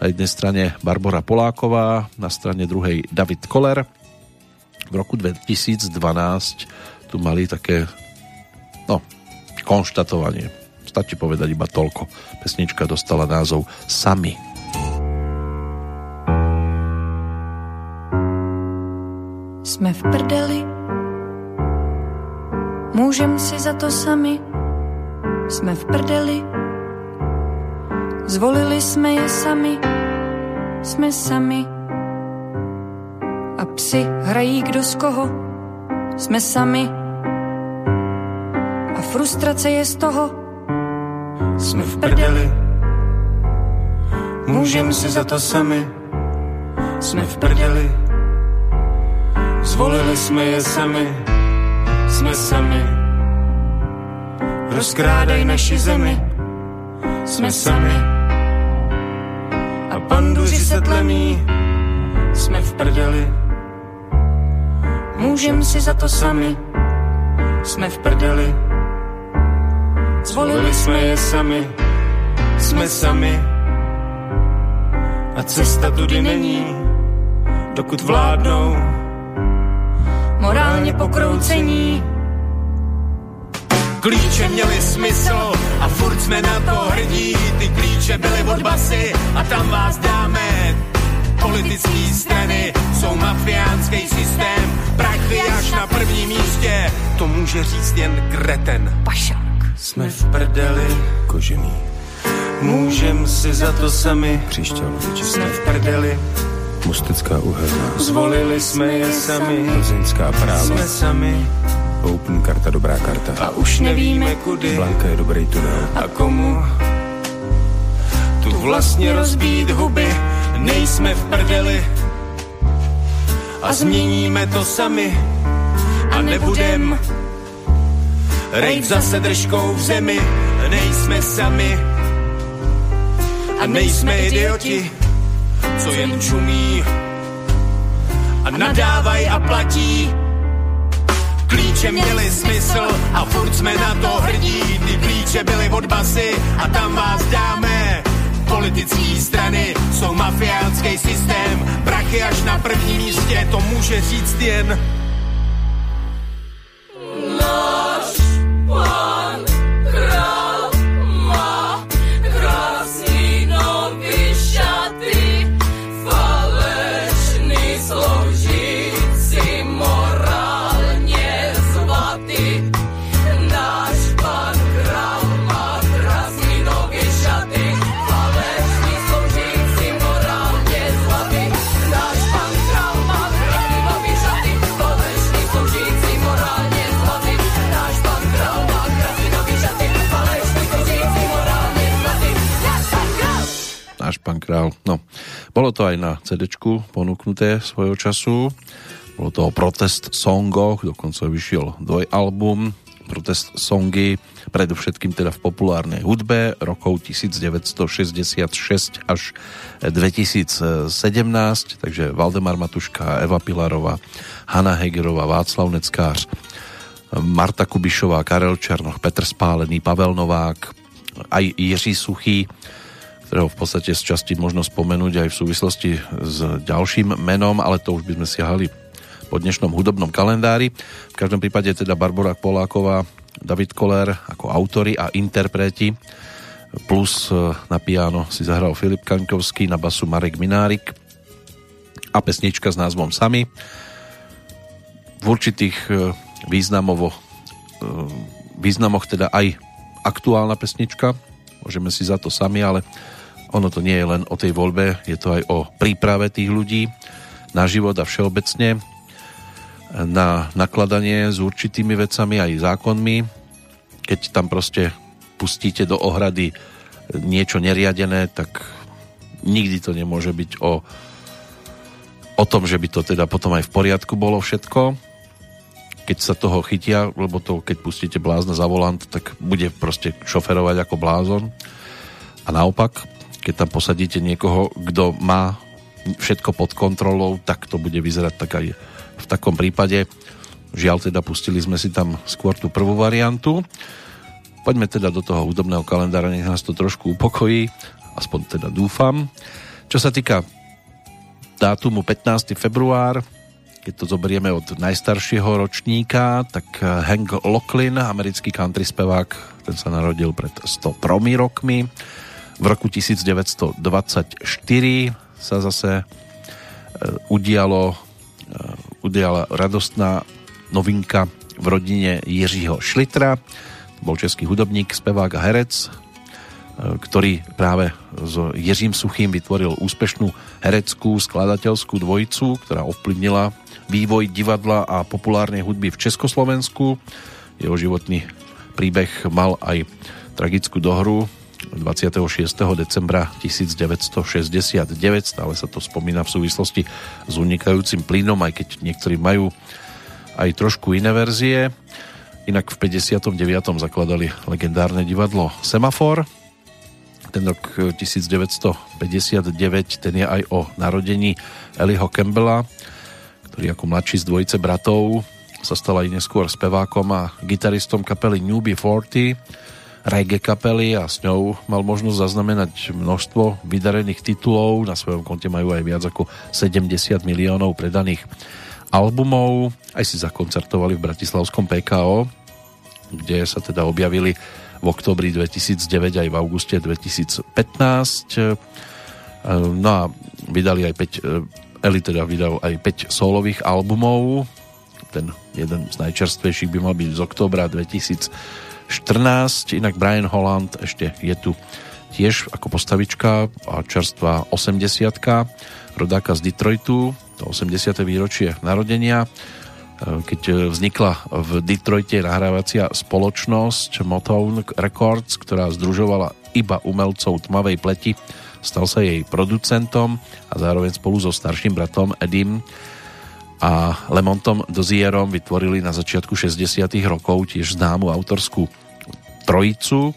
Na jednej strane Barbora Poláková, na strane druhej David Koller. V roku dvetisícdvanásť tu mali také, no, konštatovanie. Stačí povedať iba toľko. Pesnička dostala názov Sami. Jsme v prdeli, můžem si za to sami. Jsme v prdeli, zvolili jsme je sami. Jsme sami a psi hrají kdo z koho. Jsme sami a frustrace je z toho. Jsme v prdeli, můžem si za to sami. Jsme v prdeli, zvolili jsme je sami, jsme sami. Rozkrádaj naši zemi, jsme sami. A panduři se tlemí, jsme v prdeli. Můžem si za to sami, jsme v prdeli. Zvolili jsme je sami, jsme sami. A cesta tudy není, dokud vládnou morálně pokroucení. Klíče měli smysl a furt jsme na to hrdí. Ty klíče byly od basy a tam vás dáme. Politický strany jsou mafiánský systém. Prachy až na prvním místě, to může říct jen kreten. Pašák. Jsme v prdeli, kožený. Můžem si za to sami. Křišťálu vyčistí. Jsme v prdeli, Mostecká uhelná. Zvolili jsme je sami. Plzeňská práva. Jsme sami. Open karta, dobrá karta. A už nevíme kudy. Blanka je dobrý tunel. A komu? Tu vlastně rozbít huby. Nejsme v prdeli. A změníme to sami. A nebudem rejt zase držkou v zemi. Nejsme sami. A nejsme idioti, co jen čumí a nadávají a platí. Klíče měli smysl a furt jsme na to hrdí. Ty klíče byly od basy a tam vás dáme. Politické strany jsou mafiánský systém. Prachy až na prvním místě, to může říct jen náš pán král. Pán král. No, bolo to aj na cédéčku ponúknuté svojho času. Bolo to o protest songoch, dokonca vyšiel dvojalbum protest songy, predovšetkým teda v populárnej hudbe rokov devätnásťstošesťdesiatšesť až dvetisícsedemnásť, takže Valdemar Matuška, Eva Pilarová, Hanna Hegerová, Václav Neckář, Marta Kubišová, Karel Černoch, Petr Spálený, Pavel Novák, aj Jiří Suchý, ktorého v podstate z časti možno spomenúť aj v súvislosti s ďalším menom, ale to už by sme siahali po dnešnom hudobnom kalendári. V každom prípade teda Barbora Poláková, David Koller ako autori a interpreti, plus na piano si zahral Filip Kaňkovský, na basu Marek Minárik a pesnička s názvom Sami. V určitých významovo, významoch teda aj aktuálna pesnička, môžeme si za to sami, ale ono to nie je len o tej voľbe, je to aj o príprave tých ľudí na život a všeobecne na nakladanie s určitými vecami aj zákonmi. Keď tam proste pustíte do ohrady niečo neriadené, tak nikdy to nemôže byť o, o tom, že by to teda potom aj v poriadku bolo všetko. Keď sa toho chytia, lebo to, keď pustíte blázna za volant, tak bude proste šoferovať ako blázon. A naopak, keď tam posadíte niekoho, kto má všetko pod kontrolou, tak to bude vyzerať tak aj v takom prípade, žiaľ teda, pustili sme si tam skôr tú prvú variantu. Poďme teda do toho hudobného kalendára, nech nás to trošku upokojí, aspoň teda dúfam. Čo sa týka dátumu pätnásteho február, keď to zoberieme od najstaršieho ročníka, tak Hank Locklin, americký country spevák, ten sa narodil pred sto tromi rokmi. V roku devätnásťstodvadsaťštyri sa zase udialo, udiala radostná novinka v rodine Jiřího Šlitra. Bol český hudobník, spevák a herec, ktorý práve s Jiřím Suchým vytvoril úspešnú hereckú skladateľskú dvojicu, ktorá ovplyvnila vývoj divadla a populárnej hudby v Československu. Jeho životný príbeh mal aj tragickú dohru dvadsiateho šiesteho decembra tisícdeväťstošesťdesiatdeväť. Stále sa to spomína v súvislosti s unikajúcim plynom, aj keď niektorí majú aj trošku iné verzie. Inak v päťdesiatom deviatom zakladali legendárne divadlo Semafor. Ten rok devätnásťstopäťdesiatdeväť, ten je aj o narodení Eliho Campbella, ktorý ako mladší z dvojice bratov sa stal aj neskôr spevákom a gitaristom kapely New bé štyridsať, reggae kapely, a s ňou mal možnosť zaznamenať množstvo vydarených titulov. Na svojom konte majú aj viac ako sedemdesiat miliónov predaných albumov. Aj si zakoncertovali v bratislavskom pé ká ó, kde sa teda objavili v októbri dvetisícdeväť aj v auguste dvetisícpätnásť. No a vydali aj päť, Eli teda vydal aj päť solových albumov. Ten jeden z najčerstvejších by mal byť z októbra dvetisícštrnásť. Inak Brian Holland ešte je tu tiež ako postavička a čerstvá osemdesiatka, rodáka z Detroitu, to osemdesiate výročie narodenia, keď vznikla v Detroite nahrávacia spoločnosť Motown Records, ktorá združovala iba umelcov tmavej pleti. Stal sa jej producentom a zároveň spolu so starším bratom Edim a Lemontom Dozierom vytvorili na začiatku šesťdesiatych rokov tiež známu autorskú trojicu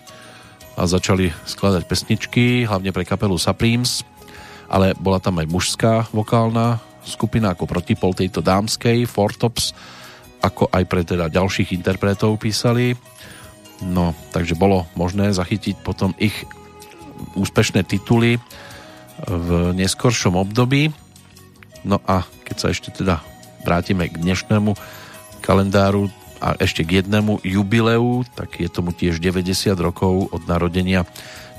a začali skladať pesničky, hlavne pre kapelu Supremes, ale bola tam aj mužská vokálna skupina ako protipol tejto dámskej, Four Tops, ako aj pre teda ďalších interpretov písali. No, takže bolo možné zachytiť potom ich úspešné tituly v neskoršom období. No a keď sa ešte teda vrátime k dnešnému kalendáru a ešte k jednému jubileu, tak je tomu tiež deväťdesiat rokov od narodenia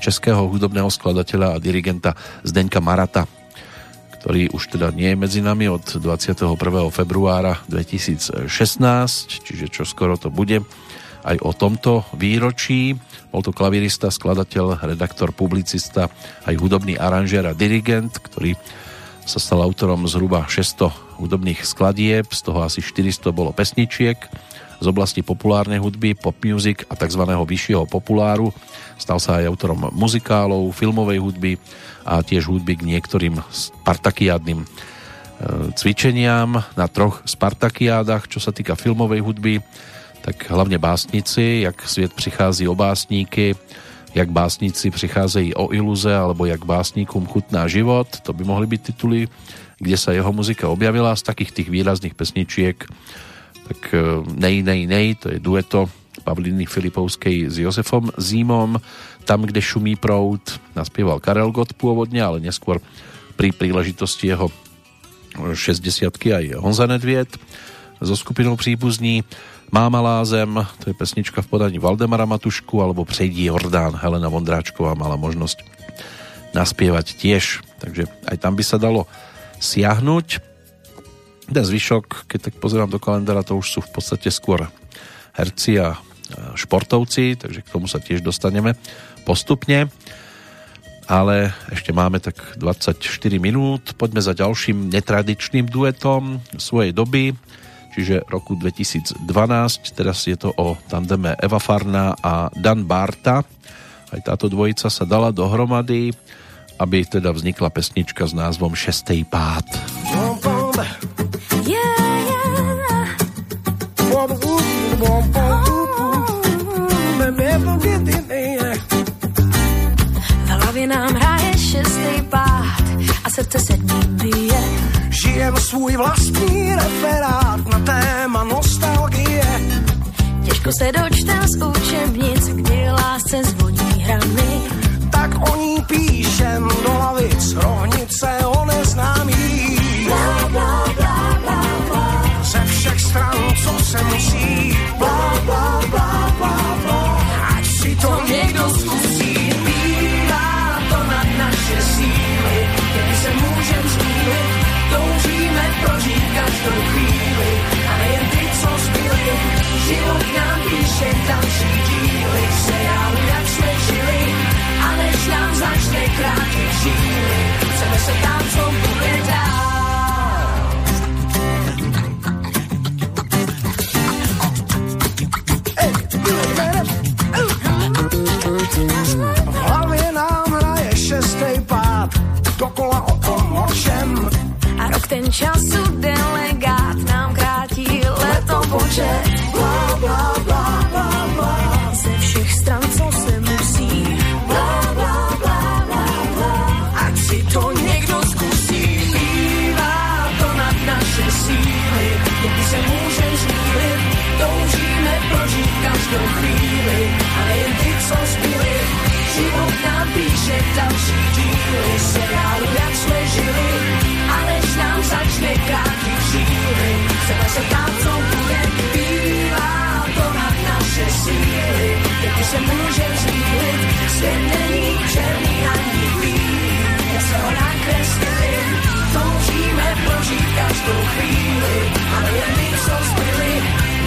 českého hudobného skladateľa a dirigenta Zdeňka Marata, ktorý už teda nie je medzi nami od dvadsiateho prvého februára dvetisícšestnásť, čiže čo skoro to bude aj o tomto výročí. Bol to klavirista, skladateľ, redaktor, publicista, aj hudobný aranžér a dirigent, ktorý sa stal autorom zhruba šesťsto hudobných skladieb, z toho asi štyristo bolo pesničiek z oblasti populárnej hudby, pop music a tzv. Vyššieho populáru. Stal sa aj autorom muzikálov, filmovej hudby a tiež hudby k niektorým spartakiádnym cvičeniam na troch spartakiádach. Čo sa týka filmovej hudby, tak hlavne básnici, jak svět přichází o básníky, jak básnici přicházejí o iluze, alebo jak básníkům chutná život, to by mohly být tituly, kde sa jeho muzika objavila. Z takých tých výrazných pesničiek tak Nej, nej, nej, to je dueto Pavlíny Filipovskej s Josefom Zímom, Tam, kde šumí proud, naspieval Karel Gott pôvodne, ale neskôr pri príležitosti jeho šesťdesiatky aj Honza Nedviet so skupinou Příbuzní, Máma lázem, to je pesnička v podaní Valdemara Matušku, alebo Přejdi Jordán, Helena Vondráčková mala možnosť naspievať tiež, takže aj tam by sa dalo siahnuť. Ten zvyšok, keď tak pozerám do kalendára, to už sú v podstate skôr herci a športovci, takže k tomu sa tiež dostaneme postupne. Ale ešte máme tak dvadsaťštyri minút. Poďme za ďalším netradičným duetom svojej doby, čiže roku dvetisícdvanásť. Teraz je to o tandeme Eva Farná a Dan Barta. Aj táto dvojica sa dala dohromady, aby teda vznikla pesnička s názvom Šestej pád. Yeah, yeah. Whoa, whoa, whoa, whoa, whoa. Never get the name. V hlavě nám hraje šestý pád a srdce se ním bije. Žijem svůj vlastní referát na téma nostalgie. Těžko se dočtám z učebnic, kdy lásce zvoní hrany. Tak o ní píšem do lavic, rohnice o neznámých. Bla, bla, bla, bla, bla. Ze všech stran, co se musí. Bla, bla, bla, bla, bla. Ať si to někdo zkusí, bývá to nad naše síly. Kdy se můžem zmínit, toužíme prožít každou chvíli. A nejen ty, co zbyli, život nám píše další díly. Se jálu, jak jsme žili, a než nám začne krátit žíly. Chceme se tam, co bude dát. V hlavě nám hraje šestej pád, dokola o tom močem. A rok ten času delegát nám krátí letopočet. Blá, blá, blá, blá, blá. Ze všech stran, co se musí. Blá, blá, blá, blá, blá. Ať si to někdo zkusí, bývá to nad naše síly. Kdy se můžem zmílit, toužíme prožít každou chvíli. Ale jen ty, co zbyli, život nám píše další díly. Seriálu, jak jsme žili, a než nám začne krátit žíly. Chceme se tam, co bude, bývá to nad naše síly. Kdy se můžem zmílit, svět není černý ani bílý. Jak se ho nakreslili, toužíme prožít každou chvíli. Ale jen my, co zbyli,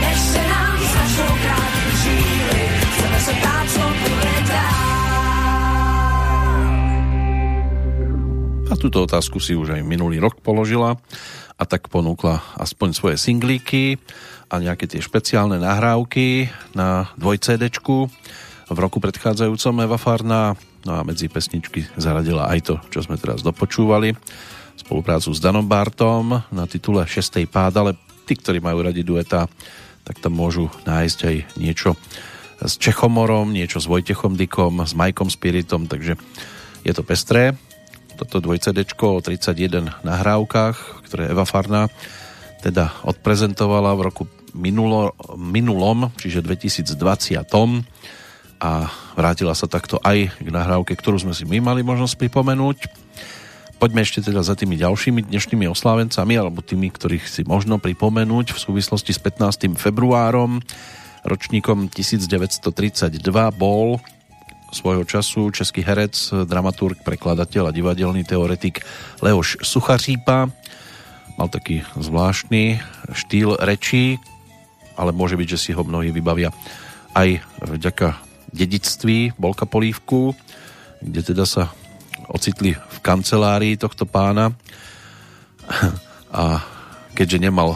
než se nám začnou krátit žíly. Chceme se tam, co bude dát. A túto otázku si už aj minulý rok položila a tak ponúkla aspoň svoje singlíky a nejaké tie špeciálne nahrávky na dvojcédečku. V roku predchádzajúcom Eva Farná, no a medzi pesničky zaradila aj to, čo sme teraz dopočúvali. Spoluprácu s Danom Bartom na titule šestej pád, ale tí, ktorí majú radi dueta, tak tam môžu nájsť aj niečo s Čechomorom, niečo s Vojtechom Dikom, s Majkom Spiritom, takže je to pestré. Toto dvojcedečko o tridsiatich jeden nahrávkach, ktoré Eva Farná teda odprezentovala v roku minulo, minulom, čiže dvetisícdvadsať, a vrátila sa takto aj k nahrávke, ktorú sme si my mali možnosť pripomenúť. Poďme ešte teda za tými ďalšími dnešnými oslávencami, alebo tými, ktorých si možno pripomenúť v súvislosti s pätnástym februárom. Ročníkom devätnásť tridsaťdva bol svojho času český herec, dramaturg, prekladateľ a divadelný teoretik Leoš Suchařípa. Mal taký zvláštny štýl rečí, ale môže byť, že si ho mnohí vybavia aj vďaka dedičství Bolka Polívku, kde teda sa ocitli v kancelárii tohto pána, a keďže nemal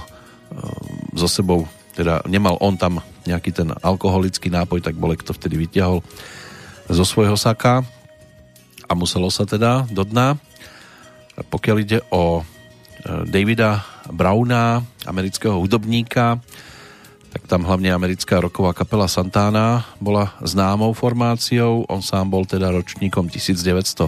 so sebou, teda nemal on tam nejaký ten alkoholický nápoj, tak Bolek to vtedy vytiahol zo svojho saka a muselo sa teda do dna. Pokiaľ ide o Davida Browna, amerického hudobníka, tak tam hlavne americká rocková kapela Santana bola známou formáciou. On sám bol teda ročníkom devätnásť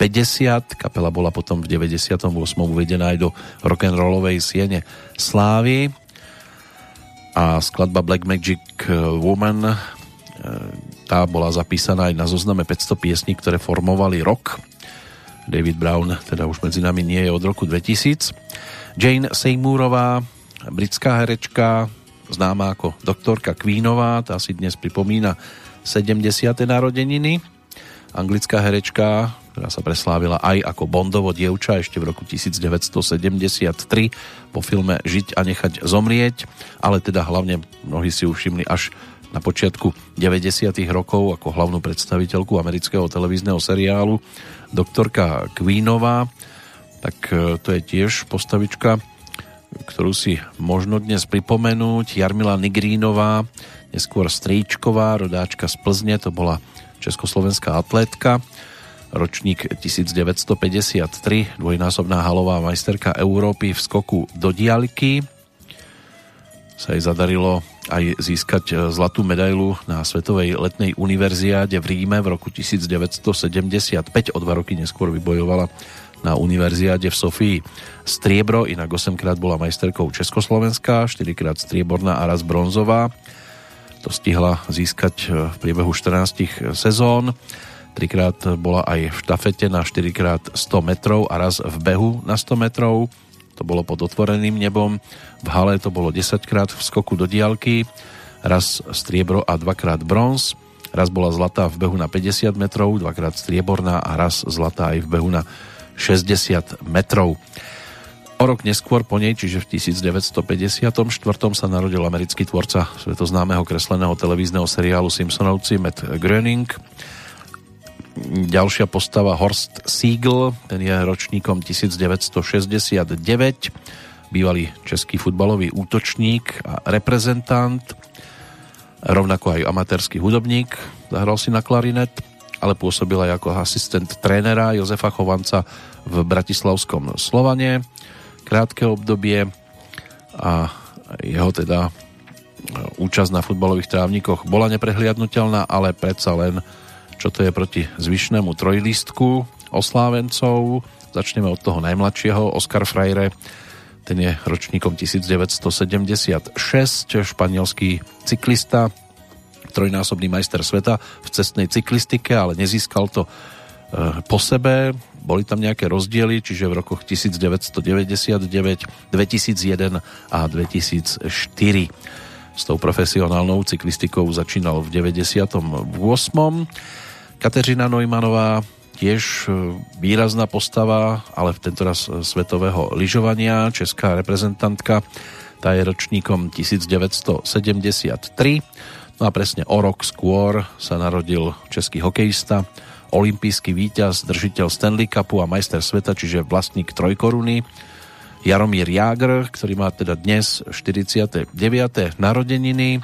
päťdesiat. Kapela bola potom v deväťdesiatom ôsmom uvedená aj do rock'n'rollovej siene slávy. A skladba Black Magic Woman, tá bola zapísaná aj na zozname päťsto piesní, ktoré formovali rock. David Brown teda už medzi nami nie je od roku dvetisíc. Jane Seymourova, britská herečka, známa ako doktorka Queenová, tá si dnes pripomína sedemdesiate narodeniny. Anglická herečka, ktorá sa preslávila aj ako Bondovo dievča ešte v roku devätnásť sedemdesiattri po filme Žiť a nechať zomrieť, ale teda hlavne mnohí si všimli až na počiatku deväťdesiatych rokov ako hlavnú predstaviteľku amerického televízneho seriálu doktorka Queenová. Tak to je tiež postavička, ktorú si možno dnes pripomenúť. Jarmila Nigrínová, neskôr Strýčková, rodáčka z Plzne, to bola československá atlétka, ročník devätnásť päťdesiattri, dvojnásobná halová majsterka Európy v skoku do diaľky. Sa jej zadarilo aj získať zlatú medailu na Svetovej letnej univerziáde v Ríme v roku devätnásť sedemdesiatpäť. O dva roky neskôr vybojovala na univerziáde v Sofii. Striebro, inak osemkrát bola majsterkou Československa, štyrikrát strieborná a raz bronzová. To stihla získať v priebehu štrnástich sezón. Trikrát bola aj v štafete na štyri krát sto metrov a raz v behu na sto metrov. To bolo pod otvoreným nebom. V hale to bolo desaťkrát v skoku do diaľky, raz striebro a dvakrát bronz. Raz bola zlatá v behu na päťdesiat metrov, dvakrát strieborná a raz zlatá aj v behu na šesťdesiat metrov. O rok neskôr po nej, čiže v devätnásťstopäťdesiatštyri, sa narodil americký tvorca svetoznámeho kresleného televízneho seriálu Simpsonovci Matt Groening. Ďalšia postava Horst Siegel, ten je ročníkom devätnásťstošesťdesiatdeväť, bývalý český futbalový útočník a reprezentant, rovnako aj amatérsky hudobník, zahral si na klarinet, ale pôsobil aj ako asistent trénera Jozefa Chovanca v bratislavskom Slovane krátke obdobie, a jeho teda účasť na futbalových trávnikoch bola neprehliadnutelná, ale predsa len, čo to je proti zvyšnému trojlistku oslávencov. Začneme od toho najmladšieho, Oscar Freire, ten je ročníkom devätnásťstosedemdesiatšesť, španielský cyklista, trojnásobný majster sveta v cestnej cyklistike, ale nezískal to po sebe, boli tam nejaké rozdiely, čiže v rokoch devätnásťstodeväťdesiatdeväť, dvetisícjeden a dvetisícštyri. S tou profesionálnou cyklistikou začínal v deväťdesiatom ôsmom. Kateřina Neumannová, tiež výrazná postava, ale v tentoraz svetového lyžovania, česká reprezentantka, tá je ročníkom devätnásťstosedemdesiattri. No a presne o rok skôr sa narodil český hokejista, olympijský víťaz, držiteľ Stanley Cupu a majster sveta, čiže vlastník trojkoruny, Jaromír Jágr, ktorý má teda dnes štyridsiate deviate narodeniny,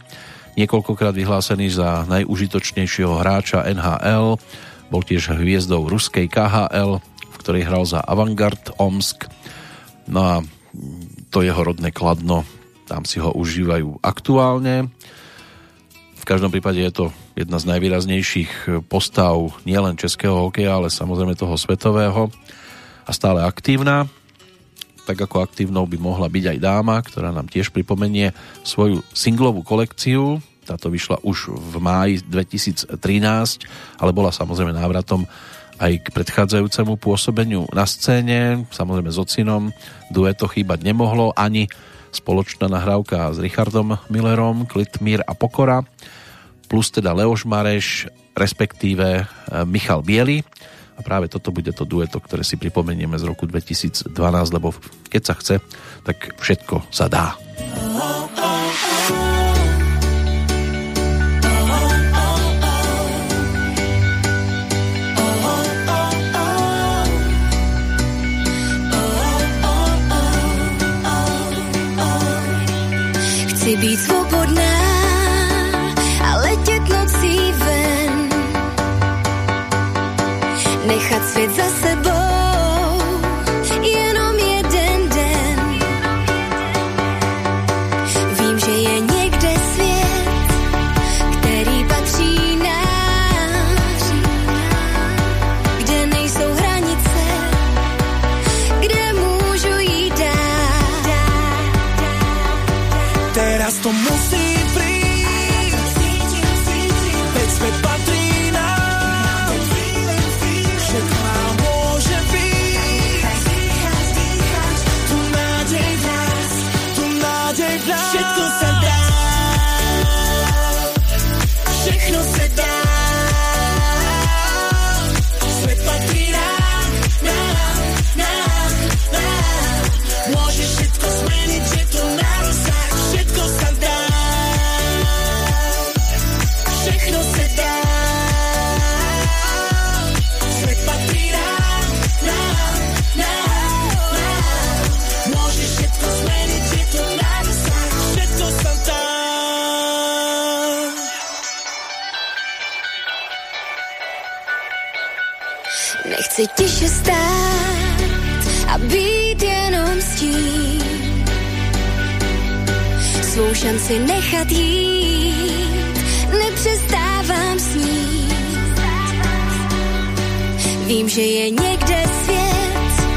niekoľkokrát vyhlásený za najužitočnejšieho hráča en há el, bol tiež hviezdou ruskej ká há el, v ktorej hral za Avangard Omsk. No a to jeho rodné Kladno, tam si ho užívajú aktuálne. V každom prípade je to jedna z najvýraznejších postav nielen českého hokeja, ale samozrejme toho svetového, a stále aktívna. Tak ako aktívnou by mohla byť aj dáma, ktorá nám tiež pripomenie svoju singlovú kolekciu. Táto vyšla už v máji dvetisíctrinásť, ale bola samozrejme návratom aj k predchádzajúcemu pôsobeniu na scéne, samozrejme s ocinom. Dueto chýbať nemohlo, ani spoločná nahrávka s Richardom Millerom, Klitmír a Pokora, plus teda Leoš Mareš, respektíve Michal Biely. A práve toto bude to dueto, ktoré si pripomenieme z roku dvetisícdvanásť, lebo keď sa chce, tak všetko sa dá. Chci být svobodná a letět nocí ven, nechat svět za sebou, jenom jeden den. Vím, že je někde svět, který patří nám, kde nejsou hranice, kde můžu jít dát. Teraz to musí přijít, teď svět patří. Všetko sa dá, všechno se dá, svet patrí nám, nám, nám, nám. Môžeš všetko zmeniť, je to naozaj, všetko sa dá, všechno se dá, svet patrí nám, nám, nám, nám. Môžeš všetko zmeniť, je to naozaj. Nechci tiše stát a být jenom s tím, svou šanci nechat jít, nepřestávám s ní. Vím, že je někde svět,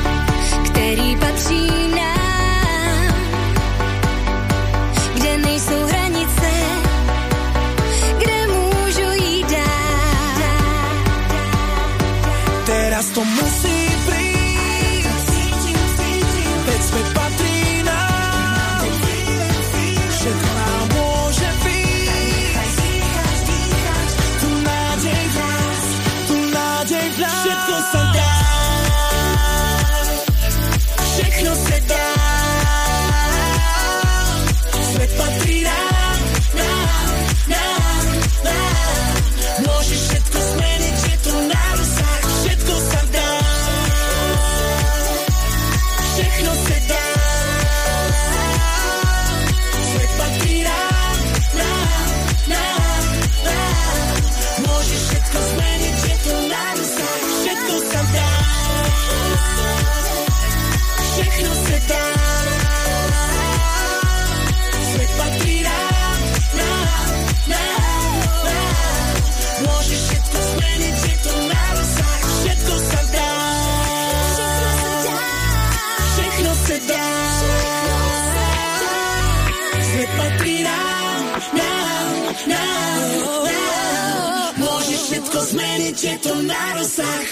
patrí nám, nám, nám, nám. Môžeš všetko zmeniť, je to na dosah.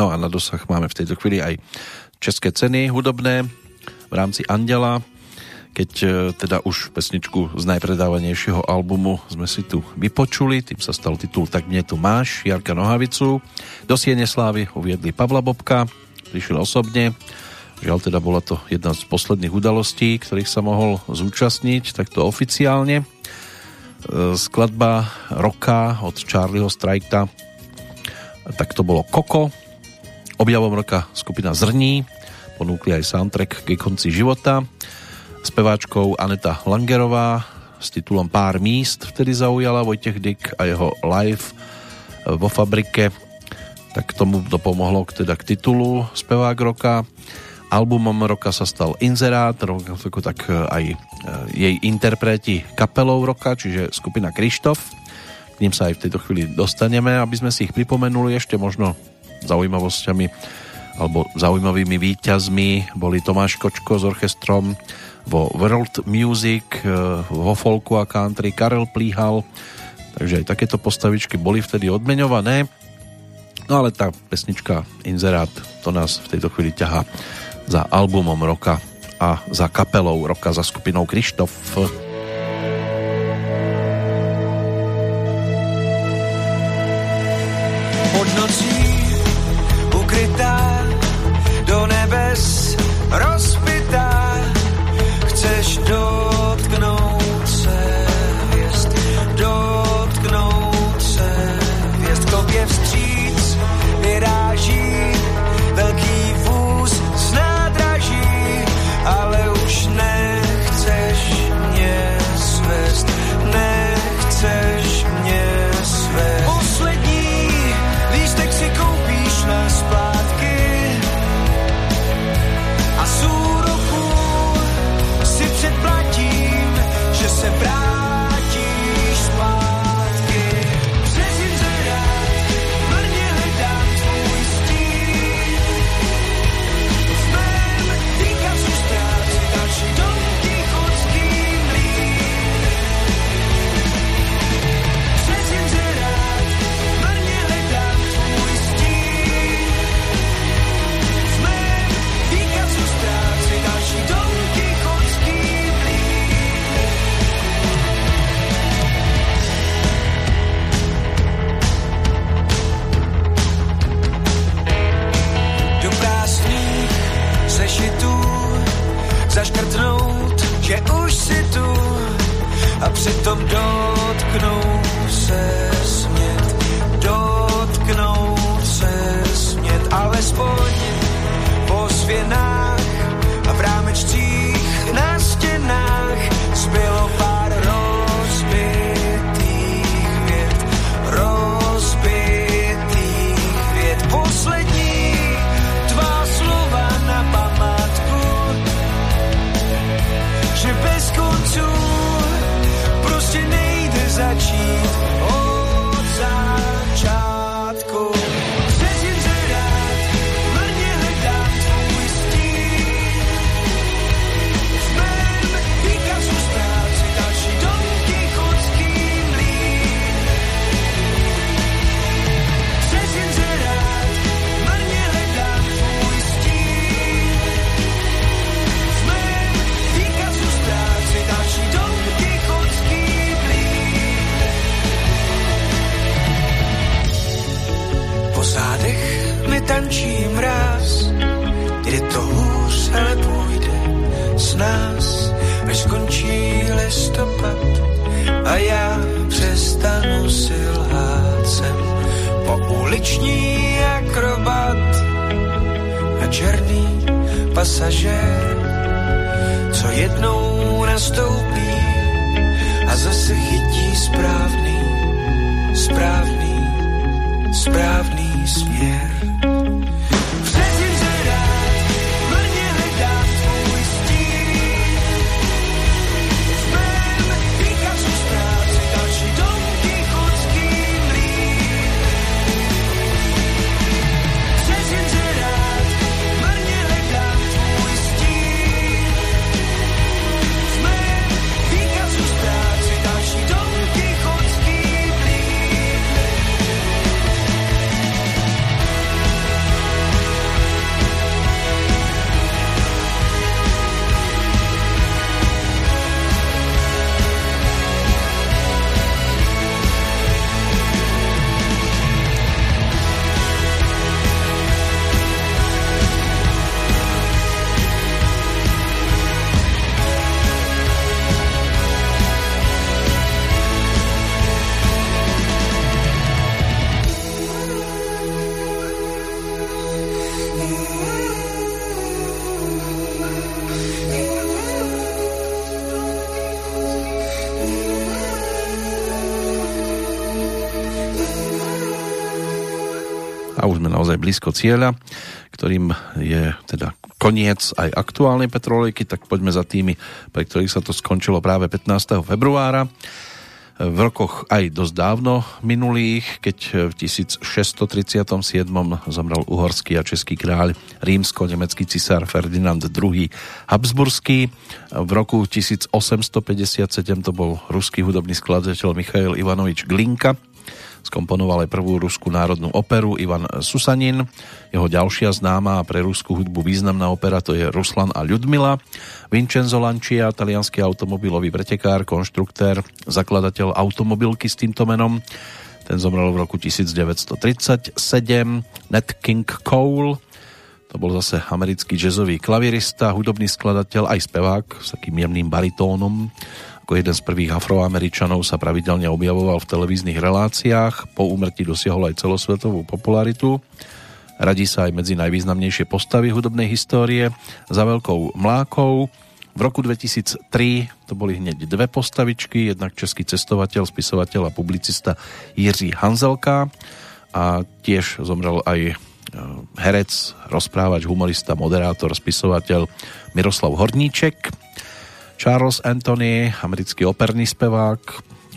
No a na dosah máme v tejto chvíli aj české ceny hudobné v rámci Anděla, keď teda už pesničku z najpredávanejšieho albumu sme si tu vypočuli, tým sa stal titul Tak mne tu máš, Jarka Nohavicu. Do Siene slávy uviedli Pavla Bobka, prišiel osobne, žiaľ teda bola to jedna z posledných udalostí, ktorých sa mohol zúčastniť takto oficiálne. Skladba roka od Charlieho Strajka, tak to bolo Koko, objavom roka skupina Zrní, ponúkli aj soundtrack Ke konci života, s peváčkou Aneta Langerová s titulom Pár míst vtedy zaujala Vojtech Dik a jeho live vo Fabrike, tak tomu dopomohlo teda k titulu Spevák roka. Albumom roka sa stal Inzerát, rovnako tak aj jej interpreti kapelou roka, čiže skupina Krištof. K ním sa aj v tejto chvíli dostaneme, aby sme si ich pripomenuli ešte možno zaujímavosťami alebo zaujímavými víťazmi. Boli Tomáš Kočko s orchestrom vo World Music, vo folku a country Karel Plíhal, takže aj takéto postavičky boli vtedy odmeňované. No ale tá pesnička Inzerát, to nás v tejto chvíli ťahá za albumom roka a za kapelou roka, za skupinou Krištof. Pod nocí ukrytá do nebes rozpitá, chceš dotknout se hvězd, dotknout se hvězd. Tobě vstříc vyráží velký vůz z nádraží, ale už nechceš mě svést, nechceš mě svést. Poslední lístek si koupíš na splátky a sůl předplatím, že se vrátíš zpátky. Přes inzerát marně hledám tvůj stín, v mém výkazu ztrácíš Don Kichotský mlýn. Přes inzerát marně hledám tvůj stín, v mém výkazu ztrácíš Don sešitů zaškrtnout, že už si tu a přitom dotknout se smět, dotknout se smět, alespoň po svěnách a v rámečcích na stěnách zbylo pár rozbitých vět, rozbitých vět, poslední tvá slova na památku, že bez konců prostě nejde začít od začátku. Po zádech mi tančí mráz, jde to hůř, ale půjde z nás, až skončí listopad a já přestanu si lhát, jsem pouliční akrobat a černý pasažér, co jednou nastoupí a zase chytí správný, správný, správný směr. a už sme naozaj blízko cieľa, ktorým je teda koniec aj aktuálnej petrolejky, tak poďme za tými, pre ktorých sa to skončilo práve pätnásteho februára. V rokoch aj dosť dávno minulých, keď v tisícšesťstotridsiatom siedmom zomrel uhorský a český kráľ, rímsko-nemecký cisár Ferdinand druhý Habsburský. V roku tisícosemstopäťdesiatsedem to bol ruský hudobný skladateľ Michail Ivanovič Glinka. Skomponoval aj prvú ruskú národnú operu Ivan Susanin. Jeho ďalšia známa a pre ruskú hudbu významná opera to je Ruslan a Ľudmila. Vincenzo Lancia, taliansky automobilový pretekár, konštruktér, zakladateľ automobilky s týmto menom. Ten zomrel v roku devätnásť tridsaťsedem. Nat King Cole, to bol zase americký jazzový klavirista, hudobný skladateľ aj spevák s takým jemným baritónom. Ako jeden z prvých Afroameričanov sa pravidelne objavoval v televíznych reláciách, po úmrtí dosiahol aj celosvetovú popularitu. Radí sa aj medzi najvýznamnejšie postavy hudobnej histórie za veľkou mlákou. V roku dvetisíctri to boli hneď dve postavičky, jednak český cestovateľ, spisovateľ a publicista Jiří Hanzelka a tiež zomrel aj herec, rozprávač, humorista, moderátor, spisovateľ Miroslav Horníček. Charles Anthony, americký operný spevák,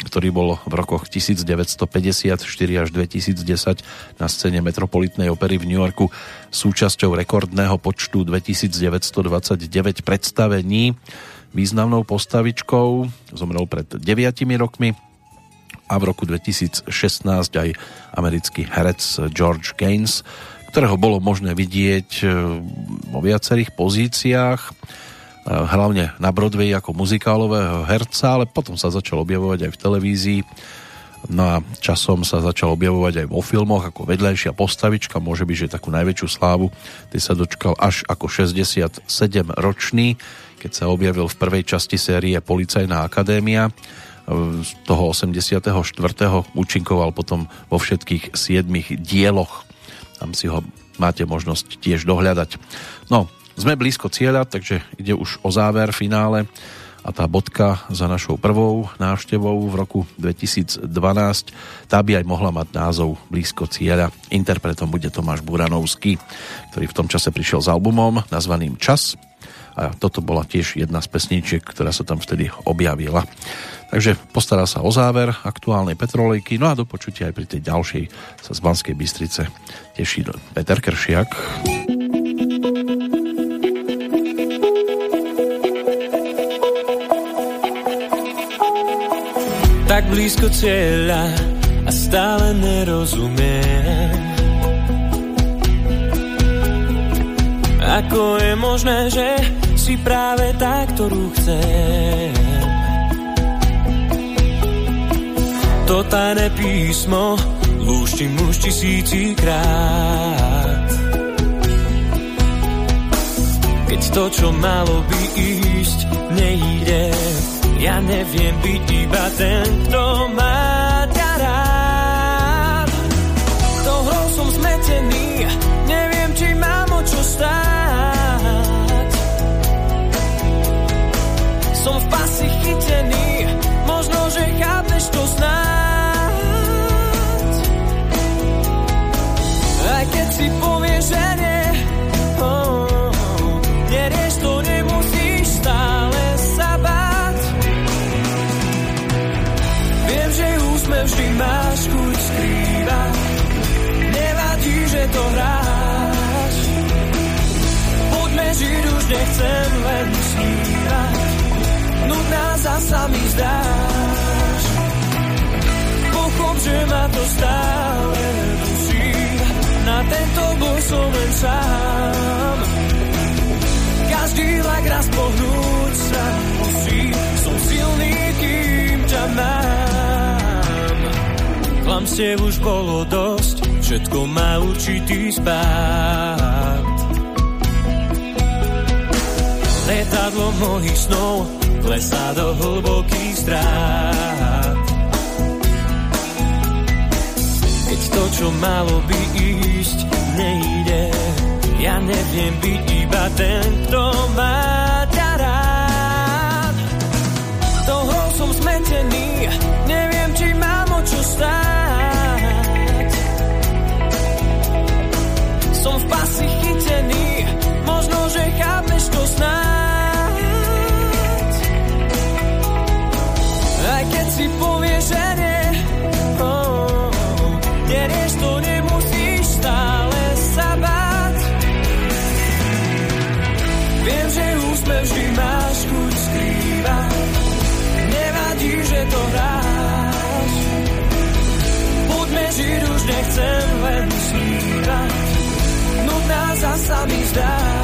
ktorý bol v rokoch devätnásť päťdesiatštyri až dvetisícdesať na scéne Metropolitnej opery v New Yorku súčasťou rekordného počtu dvetisícdeväťstodvadsaťdeväť predstavení, významnou postavičkou, zomrel pred deviatimi rokmi. A v roku dvetisícšestnásť aj americký herec George Gaines, ktorého bolo možné vidieť vo viacerých pozíciách, hlavne na Broadway ako muzikálového herca, ale potom sa začal objavovať aj v televízii. No a časom sa začal objavovať aj vo filmoch ako vedľajšia postavička, môže byť, že takú najväčšiu slávu tej sa dočkal až ako šesťdesiatsedemročný, keď sa objavil v prvej časti série Policajná akadémia. Z toho osemdesiateho štvrtého účinkoval potom vo všetkých siedmich dieloch. Tam si ho máte možnosť tiež dohľadať. No, sme blízko cieľa, takže ide už o záver, finále a tá bodka za našou prvou návštevou v roku dvetisícdvanásť, tá by aj mohla mať názov Blízko cieľa. Interpretom bude Tomáš Buranovský, ktorý v tom čase prišiel s albumom nazvaným Čas a toto bola tiež jedna z pesničiek, ktorá sa tam vtedy objavila. Takže postará sa o záver aktuálnej petrolejky, no a do počutia aj pri tej ďalšej sa z Banskej Bystrice teší Petr Kršiak. Tak blízko cieľa a stále nerozumiem, ako je možné, že si práve tá, ktorú chcem. To tajné písmo lúštim už tisícikrát, keď to, čo malo by ísť, nejde. Ja neviem byť iba ten, kto má ťa rád. Tou hrou som zmetený, neviem, či mám o čo stáť. Som v pasi chytený, možno, že chápeš to snáď. Aj keď si povieš, že nie, oh, nerieš to, nemusíš stále sa báť. Vždy máš chuť skrývať, nevadí, že to hráš. Poďme žiť, už nechcem len snívať, nudná zasa mi zdáš. Pochop, že ma to stále dusí, na tento boj som len sám. Každý vlak raz pohnúť sa musí, som silný, kým ťa mám. Klamstiev už bolo dosť, všetko má určitý spád. Letadlo mojich snov klesá do hlbokých strát. Keď to, čo malo by ísť, nejde, ja neviem byť iba ten, kto má ťa rád. Tou hrou som zmetený, neviem, či mám o čo stáť. si povie, že nie. Oh, nerieš to, nemusíš stále sa báť. Viem, že úsmev vždy máš chuť skrývať. Nevadí, že to hráš. Poďme žiť, už nechcem len snívať. Nudná zasa mi zdá.